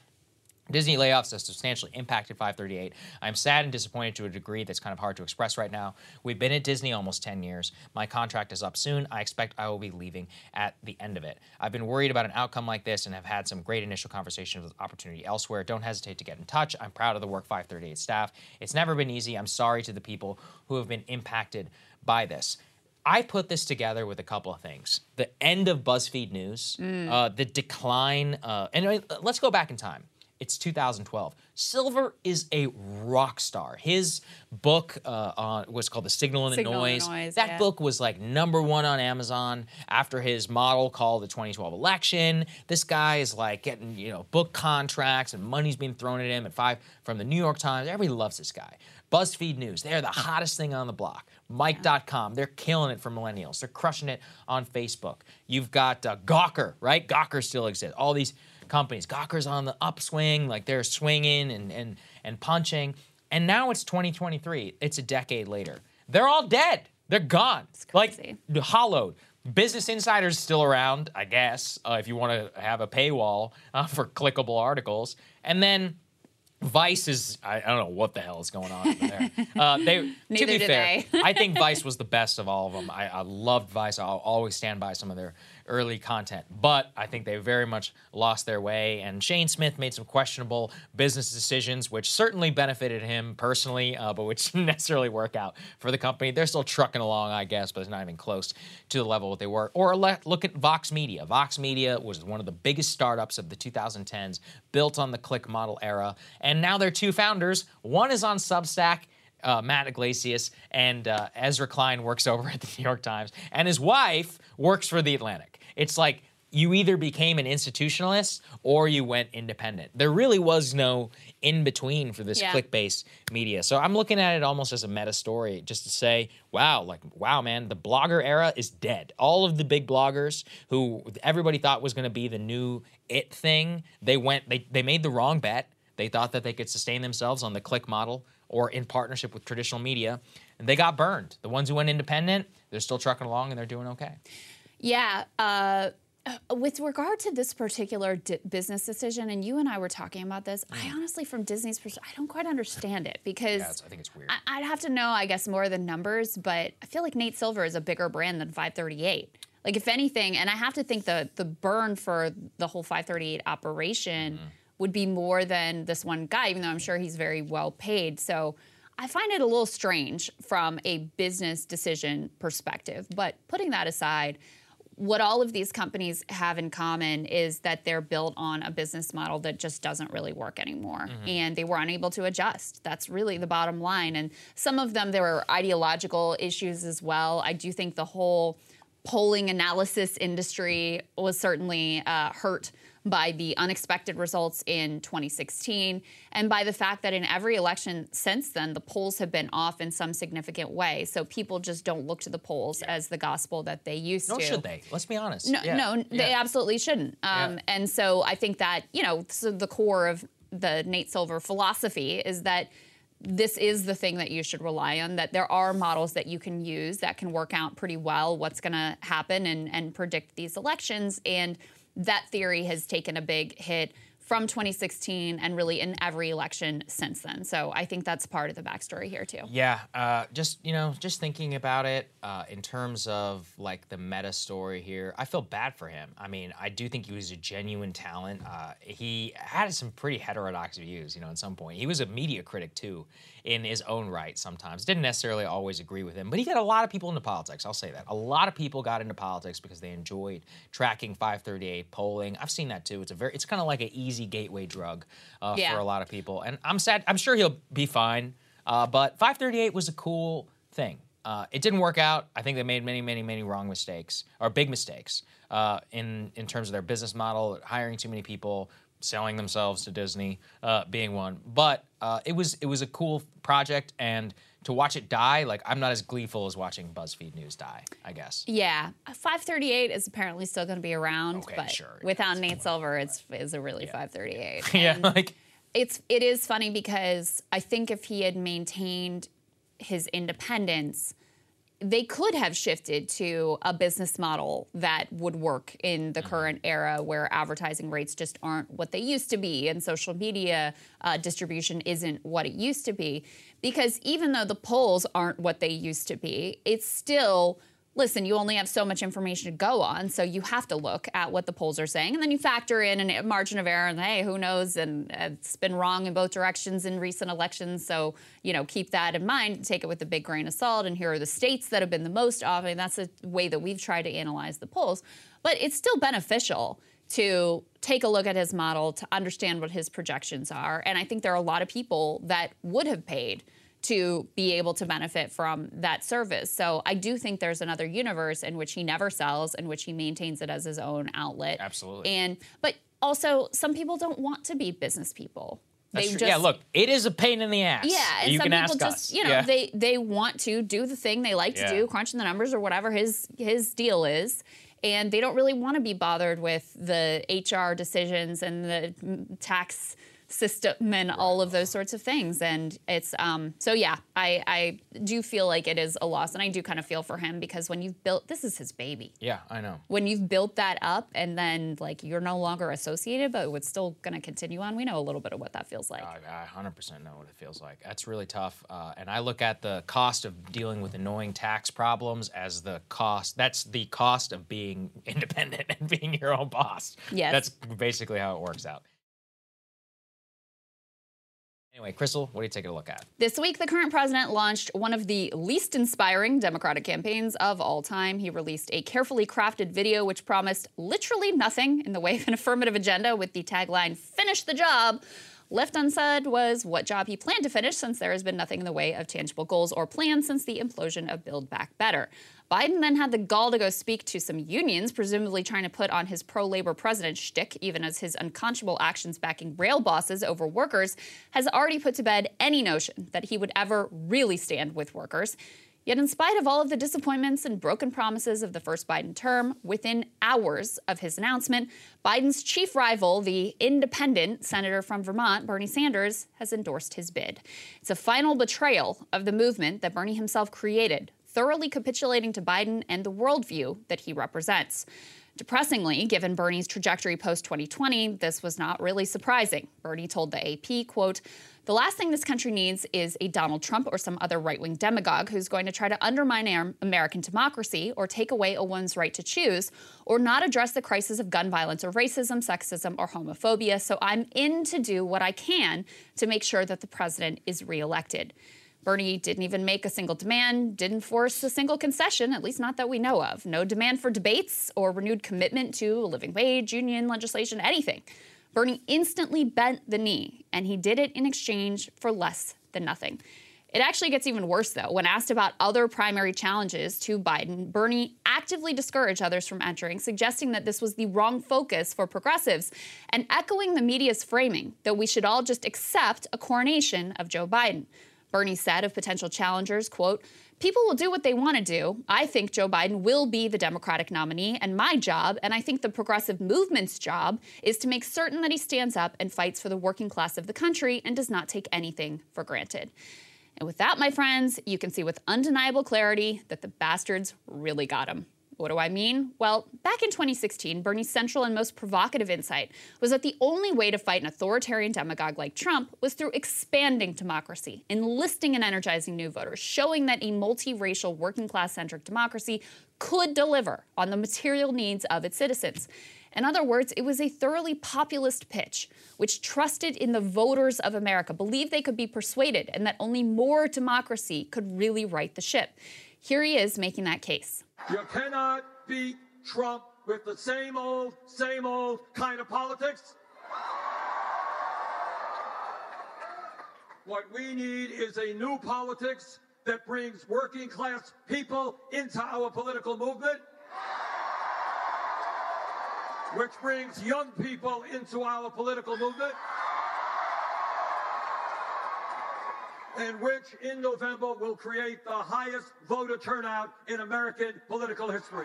Disney layoffs have substantially impacted five thirty-eight. I'm sad and disappointed to a degree that's kind of hard to express right now. We've been at Disney almost ten years. My contract is up soon. I expect I will be leaving at the end of it. I've been worried about an outcome like this and have had some great initial conversations with opportunity elsewhere. Don't hesitate to get in touch. I'm proud of the work five thirty-eight staff. It's never been easy. I'm sorry to the people who have been impacted by this. I put this together with a couple of things. The end of BuzzFeed News, mm. uh, the decline, uh, and let's go back in time. It's two thousand twelve. Silver is a rock star. His book uh, uh, was called The Signal and the Signal Noise. And Noise. That yeah. book was like number one on Amazon after his model called the twenty twelve election. This guy is like getting, you know, book contracts and money's being thrown at him at five from the New York Times. Everybody loves this guy. BuzzFeed News, they're the hottest thing on the block. Mike dot com, they're killing it for millennials. They're crushing it on Facebook. You've got uh, Gawker, right? Gawker still exists. All these companies. Gawker's on the upswing, like they're swinging and and and punching. And now it's twenty twenty-three. It's a decade later. They're all dead. They're gone. Like hollowed. Business Insider's still around, I guess, uh, if you want to have a paywall uh, for clickable articles. And then Vice is, I, I don't know what the hell is going on over there. Uh, they, to be fair, I think Vice was the best of all of them. I, I loved Vice. I'll always stand by some of their early content, but I think they very much lost their way, and Shane Smith made some questionable business decisions, which certainly benefited him personally, uh, but which didn't necessarily work out for the company. They're still trucking along, I guess, but it's not even close to the level that they were. Or le- look at Vox Media. Vox Media was one of the biggest startups of the two thousand tens, built on the click model era, and now their two founders, one is on Substack, Uh, Matt Iglesias, and uh, Ezra Klein works over at the New York Times, and his wife works for The Atlantic. It's like you either became an institutionalist or you went independent. There really was no in-between for this yeah. click-based media. So I'm looking at it almost as a meta story just to say, wow, like, wow, man, the blogger era is dead. All of the big bloggers who everybody thought was going to be the new it thing, they went, they, they made the wrong bet. They thought that they could sustain themselves on the click model or in partnership with traditional media, and they got burned. The ones who went independent, they're still trucking along and they're doing okay. Yeah, uh, with regard to this particular di- business decision, and you and I were talking about this, mm. I honestly, from Disney's perspective, I don't quite understand it because yeah, I think it's weird. I- I'd have to know, I guess, more than numbers, but I feel like Nate Silver is a bigger brand than five thirty-eight. Like, if anything, and I have to think the the burn for the whole five thirty-eight operation mm-hmm. would be more than this one guy, even though I'm sure he's very well paid. So I find it a little strange from a business decision perspective. But putting that aside, what all of these companies have in common is that they're built on a business model that just doesn't really work anymore. Mm-hmm. And they were unable to adjust. That's really the bottom line. And some of them, there were ideological issues as well. I do think the whole polling analysis industry was certainly uh, hurt by the unexpected results in twenty sixteen and by the fact that in every election since then, the polls have been off in some significant way. So people just don't look to the polls yeah. as the gospel that they used Nor to. Nor should they. Let's be honest. No, yeah. no yeah. they absolutely shouldn't. Um, yeah. And so I think that, you know, so the core of the Nate Silver philosophy is that this is the thing that you should rely on, that there are models that you can use that can work out pretty well what's going to happen and, and predict these elections. And that theory has taken a big hit from twenty sixteen and really in every election since then. So I think that's part of the backstory here too. Yeah, uh, just, you know, just thinking about it uh, in terms of like the meta story here, I feel bad for him. I mean, I do think he was a genuine talent. Uh, he had some pretty heterodox views, you know, at some point. He was a media critic too in his own right sometimes. Didn't necessarily always agree with him, but he got a lot of people into politics, I'll say that. A lot of people got into politics because they enjoyed tracking five thirty-eight polling. I've seen that too. It's a very, it's kind of like an easy gateway drug uh, yeah. for a lot of people. And I'm sad, I'm sure he'll be fine. Uh, but five thirty-eight was a cool thing. Uh, it didn't work out. I think they made many, many, many wrong mistakes, or big mistakes, uh, in, in terms of their business model, hiring too many people, selling themselves to Disney, uh, being one. But uh, it was it was a cool project, and to watch it die, like, I'm not as gleeful as watching BuzzFeed News die, I guess. Yeah, five thirty-eight is apparently still going to be around, okay, but sure, without yeah, Nate Silver, it's is a really yeah. five thirty-eight. Yeah, and like it's it is funny because I think if he had maintained his independence, they could have shifted to a business model that would work in the mm-hmm. current era where advertising rates just aren't what they used to be and social media uh, distribution isn't what it used to be. Because even though the polls aren't what they used to be, it's still, listen, you only have so much information to go on, so you have to look at what the polls are saying. And then you factor in a margin of error, and hey, who knows, and it's been wrong in both directions in recent elections. So, you know, keep that in mind, take it with a big grain of salt, and here are the states that have been the most off. I mean, that's the way that we've tried to analyze the polls. But it's still beneficial to take a look at his model, to understand what his projections are. And I think there are a lot of people that would have paid to be able to benefit from that service. So I do think there's another universe in which he never sells, in which he maintains it as his own outlet. Absolutely. And but also, some people don't want to be business people. They just, yeah, look, it is a pain in the ass. Yeah, and you some can people ask just, us. you know, yeah. they they want to do the thing they like to yeah. do, crunching the numbers or whatever his his deal is. And they don't really want to be bothered with the H R decisions and the tax system and all of those sorts of things. And it's, um, so yeah, I, I do feel like it is a loss, and I do kind of feel for him because when you've built, this is his baby. Yeah, I know. When you've built that up and then like you're no longer associated, but it's still going to continue on. We know a little bit of what that feels like. I, I one hundred percent know what it feels like. That's really tough. Uh, and I look at the cost of dealing with annoying tax problems as the cost, that's the cost of being independent and being your own boss. Yes. That's basically how it works out. Anyway, Crystal, what are you taking a look at? This week, the current president launched one of the least inspiring Democratic campaigns of all time. He released a carefully crafted video which promised literally nothing in the way of an affirmative agenda with the tagline, "Finish the job." Left unsaid was what job he planned to finish, since there has been nothing in the way of tangible goals or plans since the implosion of Build Back Better. Biden then had the gall to go speak to some unions, presumably trying to put on his pro-labor president shtick, even as his unconscionable actions backing rail bosses over workers has already put to bed any notion that he would ever really stand with workers. Yet in spite of all of the disappointments and broken promises of the first Biden term, within hours of his announcement, Biden's chief rival, the independent senator from Vermont, Bernie Sanders, has endorsed his bid. It's a final betrayal of the movement that Bernie himself created, thoroughly capitulating to Biden and the worldview that he represents. Depressingly, given Bernie's trajectory post twenty twenty, this was not really surprising. Bernie told the A P, quote, "The last thing this country needs is a Donald Trump or some other right-wing demagogue who's going to try to undermine American democracy or take away a woman's right to choose or not address the crisis of gun violence or racism, sexism, or homophobia. So I'm in to do what I can to make sure that the president is reelected." Bernie didn't even make a single demand, didn't force a single concession, at least not that we know of. No demand for debates or renewed commitment to a living wage, union legislation, anything. Bernie instantly bent the knee, and he did it in exchange for less than nothing. It actually gets even worse, though. When asked about other primary challenges to Biden, Bernie actively discouraged others from entering, suggesting that this was the wrong focus for progressives and echoing the media's framing that we should all just accept a coronation of Joe Biden. Bernie said of potential challengers, quote, "People will do what they want to do. I think Joe Biden will be the Democratic nominee and my job, and I think the progressive movement's job, is to make certain that he stands up and fights for the working class of the country and does not take anything for granted." And with that, my friends, you can see with undeniable clarity that the bastards really got him. What do I mean? Well, back in twenty sixteen, Bernie's central and most provocative insight was that the only way to fight an authoritarian demagogue like Trump was through expanding democracy, enlisting and energizing new voters, showing that a multiracial, working-class-centric democracy could deliver on the material needs of its citizens. In other words, it was a thoroughly populist pitch, which trusted in the voters of America, believed they could be persuaded, and that only more democracy could really right the ship. Here he is making that case. You cannot beat Trump with the same old, same old kind of politics. What we need is a new politics that brings working class people into our political movement, which brings young people into our political movement, and which in November will create the highest voter turnout in American political history.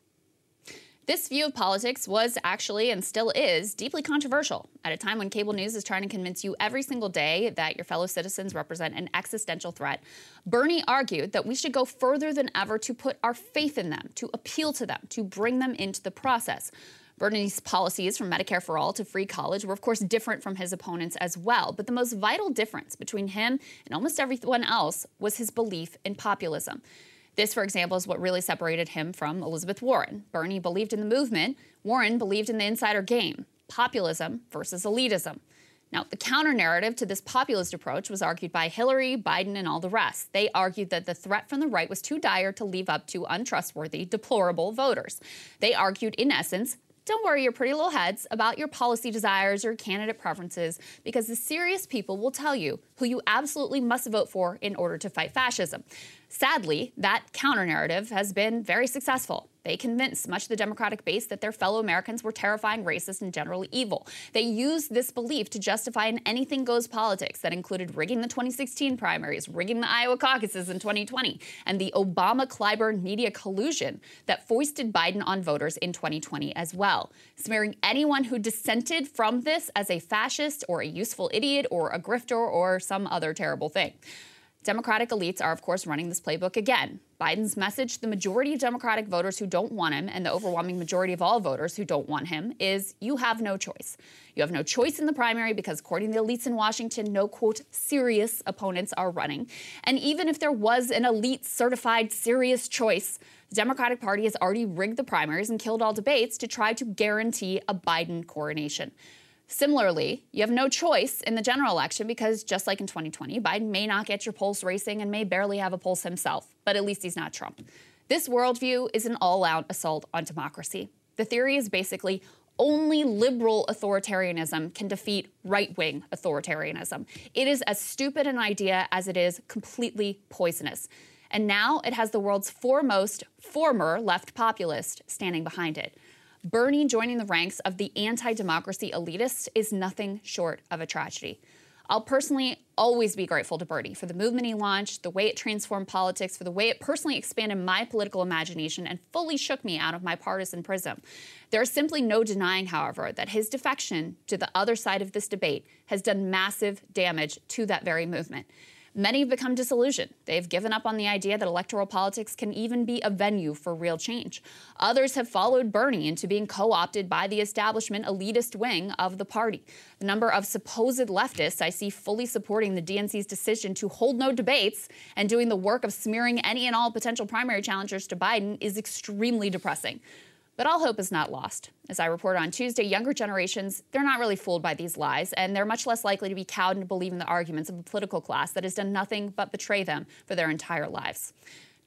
This view of politics was actually, and still is, deeply controversial at a time when cable news is trying to convince you every single day that your fellow citizens represent an existential threat. Bernie argued that we should go further than ever to put our faith in them, to appeal to them, to bring them into the process. Bernie's policies from Medicare for All to free college were, of course, different from his opponents as well. But the most vital difference between him and almost everyone else was his belief in populism. This, for example, is what really separated him from Elizabeth Warren. Bernie believed in the movement. Warren believed in the insider game, populism versus elitism. Now, the counter-narrative to this populist approach was argued by Hillary, Biden, and all the rest. They argued that the threat from the right was too dire to leave up to untrustworthy, deplorable voters. They argued, in essence, don't worry your pretty little heads about your policy desires or candidate preferences, because the serious people will tell you who you absolutely must vote for in order to fight fascism. Sadly, that counter-narrative has been very successful. They convinced much of the Democratic base that their fellow Americans were terrifying, racist, and generally evil. They used this belief to justify an anything-goes politics that included rigging the twenty sixteen primaries, rigging the Iowa caucuses in twenty twenty, and the Obama-Clyburn media collusion that foisted Biden on voters in twenty twenty as well, smearing anyone who dissented from this as a fascist or a useful idiot or a grifter or some other terrible thing. Democratic elites are, of course, running this playbook again. Biden's message to the majority of Democratic voters who don't want him and the overwhelming majority of all voters who don't want him is you have no choice. You have no choice in the primary because, according to the elites in Washington, no, quote, serious opponents are running. And even if there was an elite-certified serious choice, the Democratic Party has already rigged the primaries and killed all debates to try to guarantee a Biden coronation. Similarly, you have no choice in the general election because, just like in twenty twenty, Biden may not get your pulse racing and may barely have a pulse himself, but at least he's not Trump. This worldview is an all-out assault on democracy. The theory is basically only liberal authoritarianism can defeat right-wing authoritarianism. It is as stupid an idea as it is completely poisonous. And now it has the world's foremost former left populist standing behind it. Bernie joining the ranks of the anti-democracy elitists is nothing short of a tragedy. I'll personally always be grateful to Bernie for the movement he launched, the way it transformed politics, for the way it personally expanded my political imagination and fully shook me out of my partisan prism. There is simply no denying, however, that his defection to the other side of this debate has done massive damage to that very movement. Many have become disillusioned. They've given up on the idea that electoral politics can even be a venue for real change. Others have followed Bernie into being co-opted by the establishment elitist wing of the party. The number of supposed leftists I see fully supporting the D N C's decision to hold no debates and doing the work of smearing any and all potential primary challengers to Biden is extremely depressing. But all hope is not lost. As I reported on Tuesday, younger generations, they're not really fooled by these lies, and they're much less likely to be cowed into believing the arguments of a political class that has done nothing but betray them for their entire lives.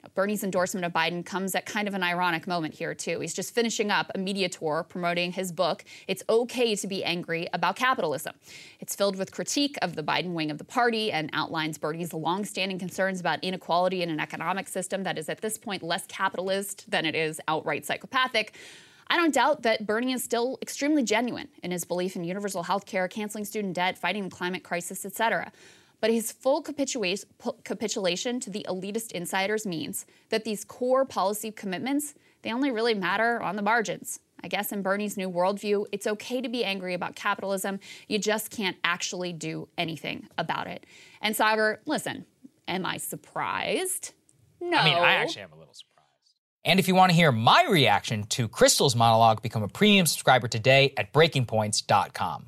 Now, Bernie's endorsement of Biden comes at kind of an ironic moment here, too. He's just finishing up a media tour promoting his book, It's Okay to Be Angry About Capitalism. It's filled with critique of the Biden wing of the party and outlines Bernie's longstanding concerns about inequality in an economic system that is at this point less capitalist than it is outright psychopathic. I don't doubt that Bernie is still extremely genuine in his belief in universal health care, canceling student debt, fighting the climate crisis, et cetera. But his full capitulation to the elitist insiders means that these core policy commitments, they only really matter on the margins. I guess in Bernie's new worldview, it's okay to be angry about capitalism. You just can't actually do anything about it. And Sagar, listen, am I surprised? No. I mean, I actually am a little surprised. And if you want to hear my reaction to Crystal's monologue, become a premium subscriber today at breaking points dot com.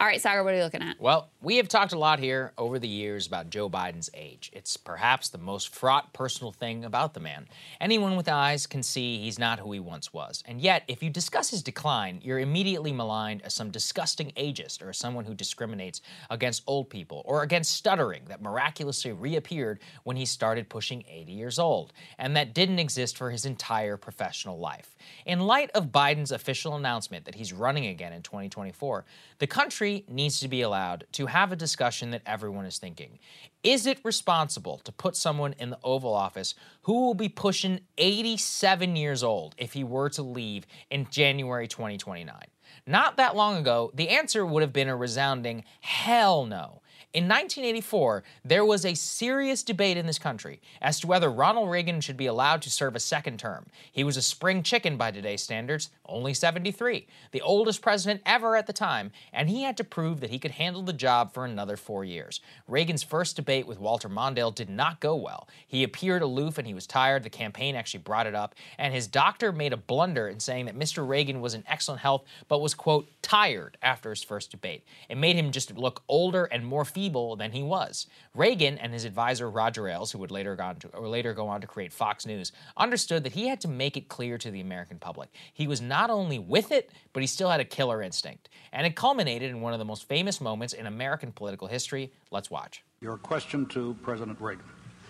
All right, Sagar, what are you looking at? Well, we have talked a lot here over the years about Joe Biden's age. It's perhaps the most fraught personal thing about the man. Anyone with eyes can see he's not who he once was. And yet, if you discuss his decline, you're immediately maligned as some disgusting ageist or as someone who discriminates against old people or against stuttering that miraculously reappeared when he started pushing eighty years old and that didn't exist for his entire professional life. In light of Biden's official announcement that he's running again in twenty twenty-four, the country needs to be allowed to have a discussion that everyone is thinking. Is it responsible to put someone in the Oval Office who will be pushing eighty-seven years old if he were to leave in January twenty twenty-nine? Not that long ago, the answer would have been a resounding hell no. In nineteen eighty-four, there was a serious debate in this country as to whether Ronald Reagan should be allowed to serve a second term. He was a spring chicken by today's standards, only seventy-three, the oldest president ever at the time, and he had to prove that he could handle the job for another four years. Reagan's first debate with Walter Mondale did not go well. He appeared aloof and he was tired. The campaign actually brought it up, and his doctor made a blunder in saying that Mister Reagan was in excellent health but was, quote, tired after his first debate. It made him just look older and more feeble than he was. Reagan and his advisor Roger Ailes, who would later go on to, or later go on to create Fox News, understood that he had to make it clear to the American public. He was not only with it, but he still had a killer instinct. And it culminated in one of the most famous moments in American political history. Let's watch. Your question to President Reagan.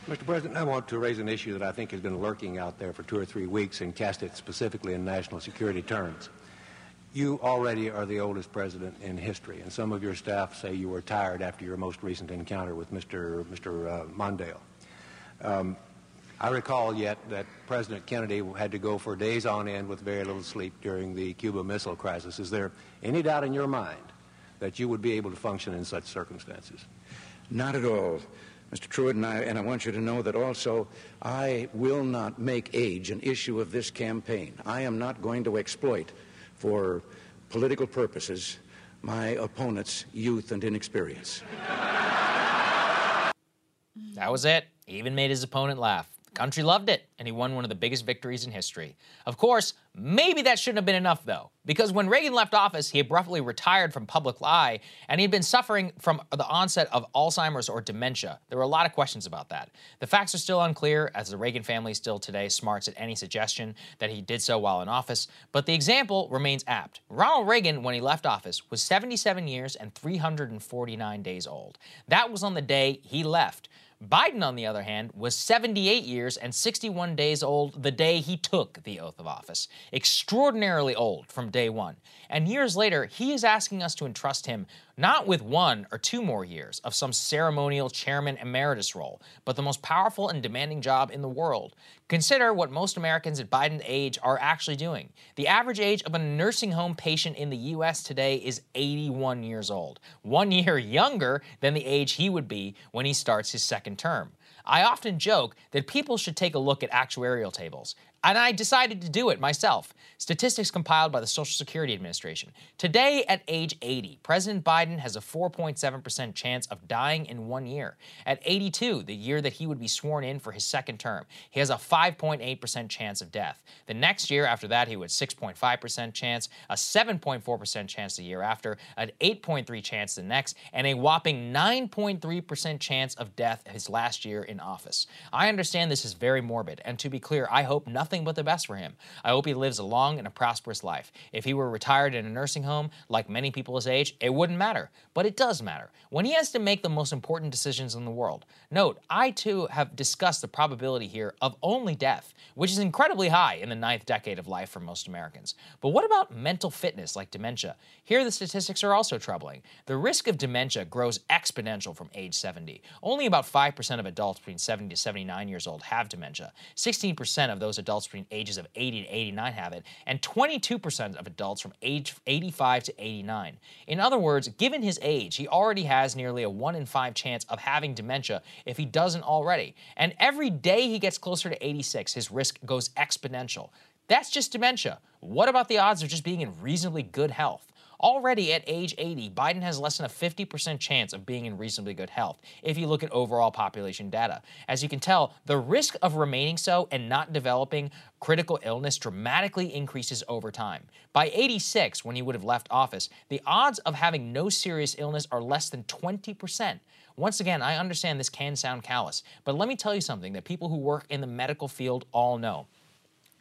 Mister President, I want to raise an issue that I think has been lurking out there for two or three weeks and cast it specifically in national security terms. You already are the oldest president in history, and some of your staff say you were tired after your most recent encounter with Mister Mister Uh, Mondale. Um, I recall yet that President Kennedy had to go for days on end with very little sleep during the Cuban Missile Crisis. Is there any doubt in your mind that you would be able to function in such circumstances? Not at all, Mister Truitt, and I, and I want you to know that also I will not make age an issue of this campaign. I am not going to exploit for political purposes, my opponent's youth and inexperience. That was it. He even made his opponent laugh. The country loved it, and he won one of the biggest victories in history. Of course, maybe that shouldn't have been enough, though, because when Reagan left office, he abruptly retired from public life, and he'd been suffering from the onset of Alzheimer's or dementia. There were a lot of questions about that. The facts are still unclear, as the Reagan family still today smarts at any suggestion that he did so while in office, but the example remains apt. Ronald Reagan, when he left office, was seventy-seven years and three hundred forty-nine days old. That was on the day he left. Biden, on the other hand, was seventy-eight years and sixty-one days old the day he took the oath of office. Extraordinarily old from day one. And years later, he is asking us to entrust him not with one or two more years of some ceremonial chairman emeritus role, but the most powerful and demanding job in the world. Consider what most Americans at Biden's age are actually doing. The average age of a nursing home patient in the U S today is eighty-one years old, one year younger than the age he would be when he starts his second term. I often joke that people should take a look at actuarial tables, and I decided to do it myself. Statistics compiled by the Social Security Administration. Today, at age eighty, President Biden has a four point seven percent chance of dying in one year. At eighty-two, the year that he would be sworn in for his second term, he has a five point eight percent chance of death. The next year after that, he would have a six point five percent chance, a seven point four percent chance the year after, an eight point three percent chance the next, and a whopping nine point three percent chance of death his last year in office. I understand this is very morbid, and to be clear, I hope nothing Nothing but the best for him. I hope he lives a long and a prosperous life. If he were retired in a nursing home, like many people his age, it wouldn't matter. But it does matter when he has to make the most important decisions in the world. Note, I too have discussed the probability here of only death, which is incredibly high in the ninth decade of life for most Americans. But what about mental fitness like dementia? Here the statistics are also troubling. The risk of dementia grows exponential from age seventy. Only about five percent of adults between seventy to seventy-nine years old have dementia. sixteen percent of those adults between ages of eighty to eighty-nine have it, and twenty-two percent of adults from age eighty-five to eighty-nine. In other words, given his age, he already has nearly a one in five chance of having dementia if he doesn't already. And every day he gets closer to eighty-six, his risk goes exponential. That's just dementia. What about the odds of just being in reasonably good health? Already at age eighty, Biden has less than a fifty percent chance of being in reasonably good health if you look at overall population data. As you can tell, the risk of remaining so and not developing critical illness dramatically increases over time. By eighty-six, when he would have left office, the odds of having no serious illness are less than twenty percent. Once again, I understand this can sound callous, but let me tell you something that people who work in the medical field all know.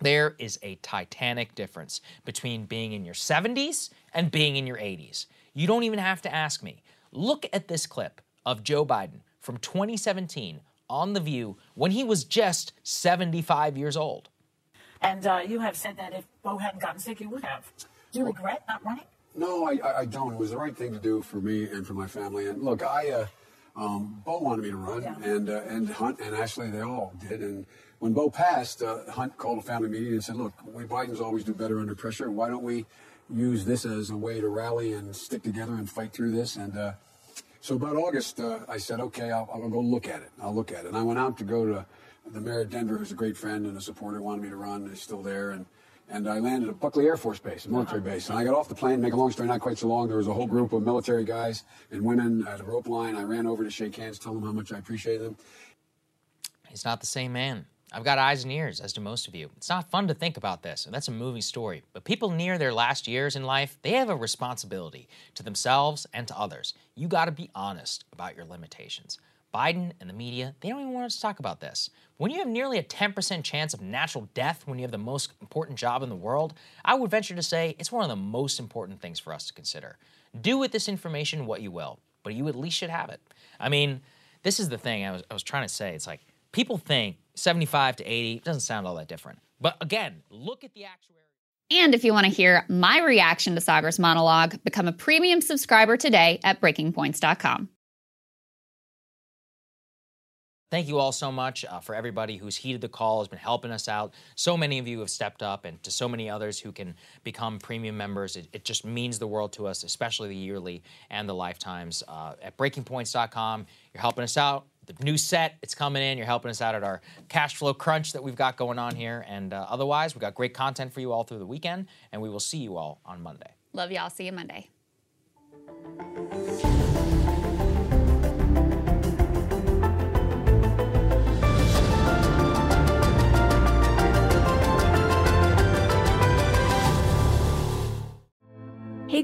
There is a titanic difference between being in your seventies and being in your eighties. You don't even have to ask me. Look at this clip of Joe Biden from twenty seventeen on The View when he was just seventy-five years old. And uh, you have said that if Bo hadn't gotten sick, you would have. Do you regret not running? No, I, I don't. It was the right thing to do for me and for my family. And look, I, uh, um, Bo wanted me to run, yeah. and uh, and Hunt and Ashley, they all did. And when Bo passed, uh, Hunt called a family meeting and said, look, we Bidens always do better under pressure. Why don't we use this as a way to rally and stick together and fight through this? And uh, so about August, uh, I said, okay, I'll, I'll go look at it. I'll look at it. And I went out to go to the mayor of Denver, who's a great friend and a supporter, wanted me to run. He's still there. And, and I landed at Buckley Air Force Base, a military base. And I got off the plane, make a long story not quite so long. There was a whole group of military guys and women at a rope line. I ran over to shake hands, tell them how much I appreciate them. He's not the same man. I've got eyes and ears, as do most of you. It's not fun to think about this, and that's a movie story. But people near their last years in life, they have a responsibility to themselves and to others. You gotta be honest about your limitations. Biden and the media, they don't even want us to talk about this. When you have nearly a ten percent chance of natural death when you have the most important job in the world, I would venture to say it's one of the most important things for us to consider. Do with this information what you will, but you at least should have it. I mean, this is the thing I was, I was trying to say. It's like, people think seventy-five to eighty, it doesn't sound all that different. But again, look at the actuary. And if you want to hear my reaction to Sagar's monologue, become a premium subscriber today at breaking points dot com. Thank you all so much uh, for everybody who's heeded the call, has been helping us out. So many of you have stepped up, and to so many others who can become premium members, it, it just means the world to us, especially the yearly and the lifetimes. Uh, at breaking points dot com, you're helping us out. The new set, it's coming in. You're helping us out at our cash flow crunch that we've got going on here. And uh, otherwise, we've got great content for you all through the weekend, and we will see you all on Monday. Love y'all. See you Monday. Hey,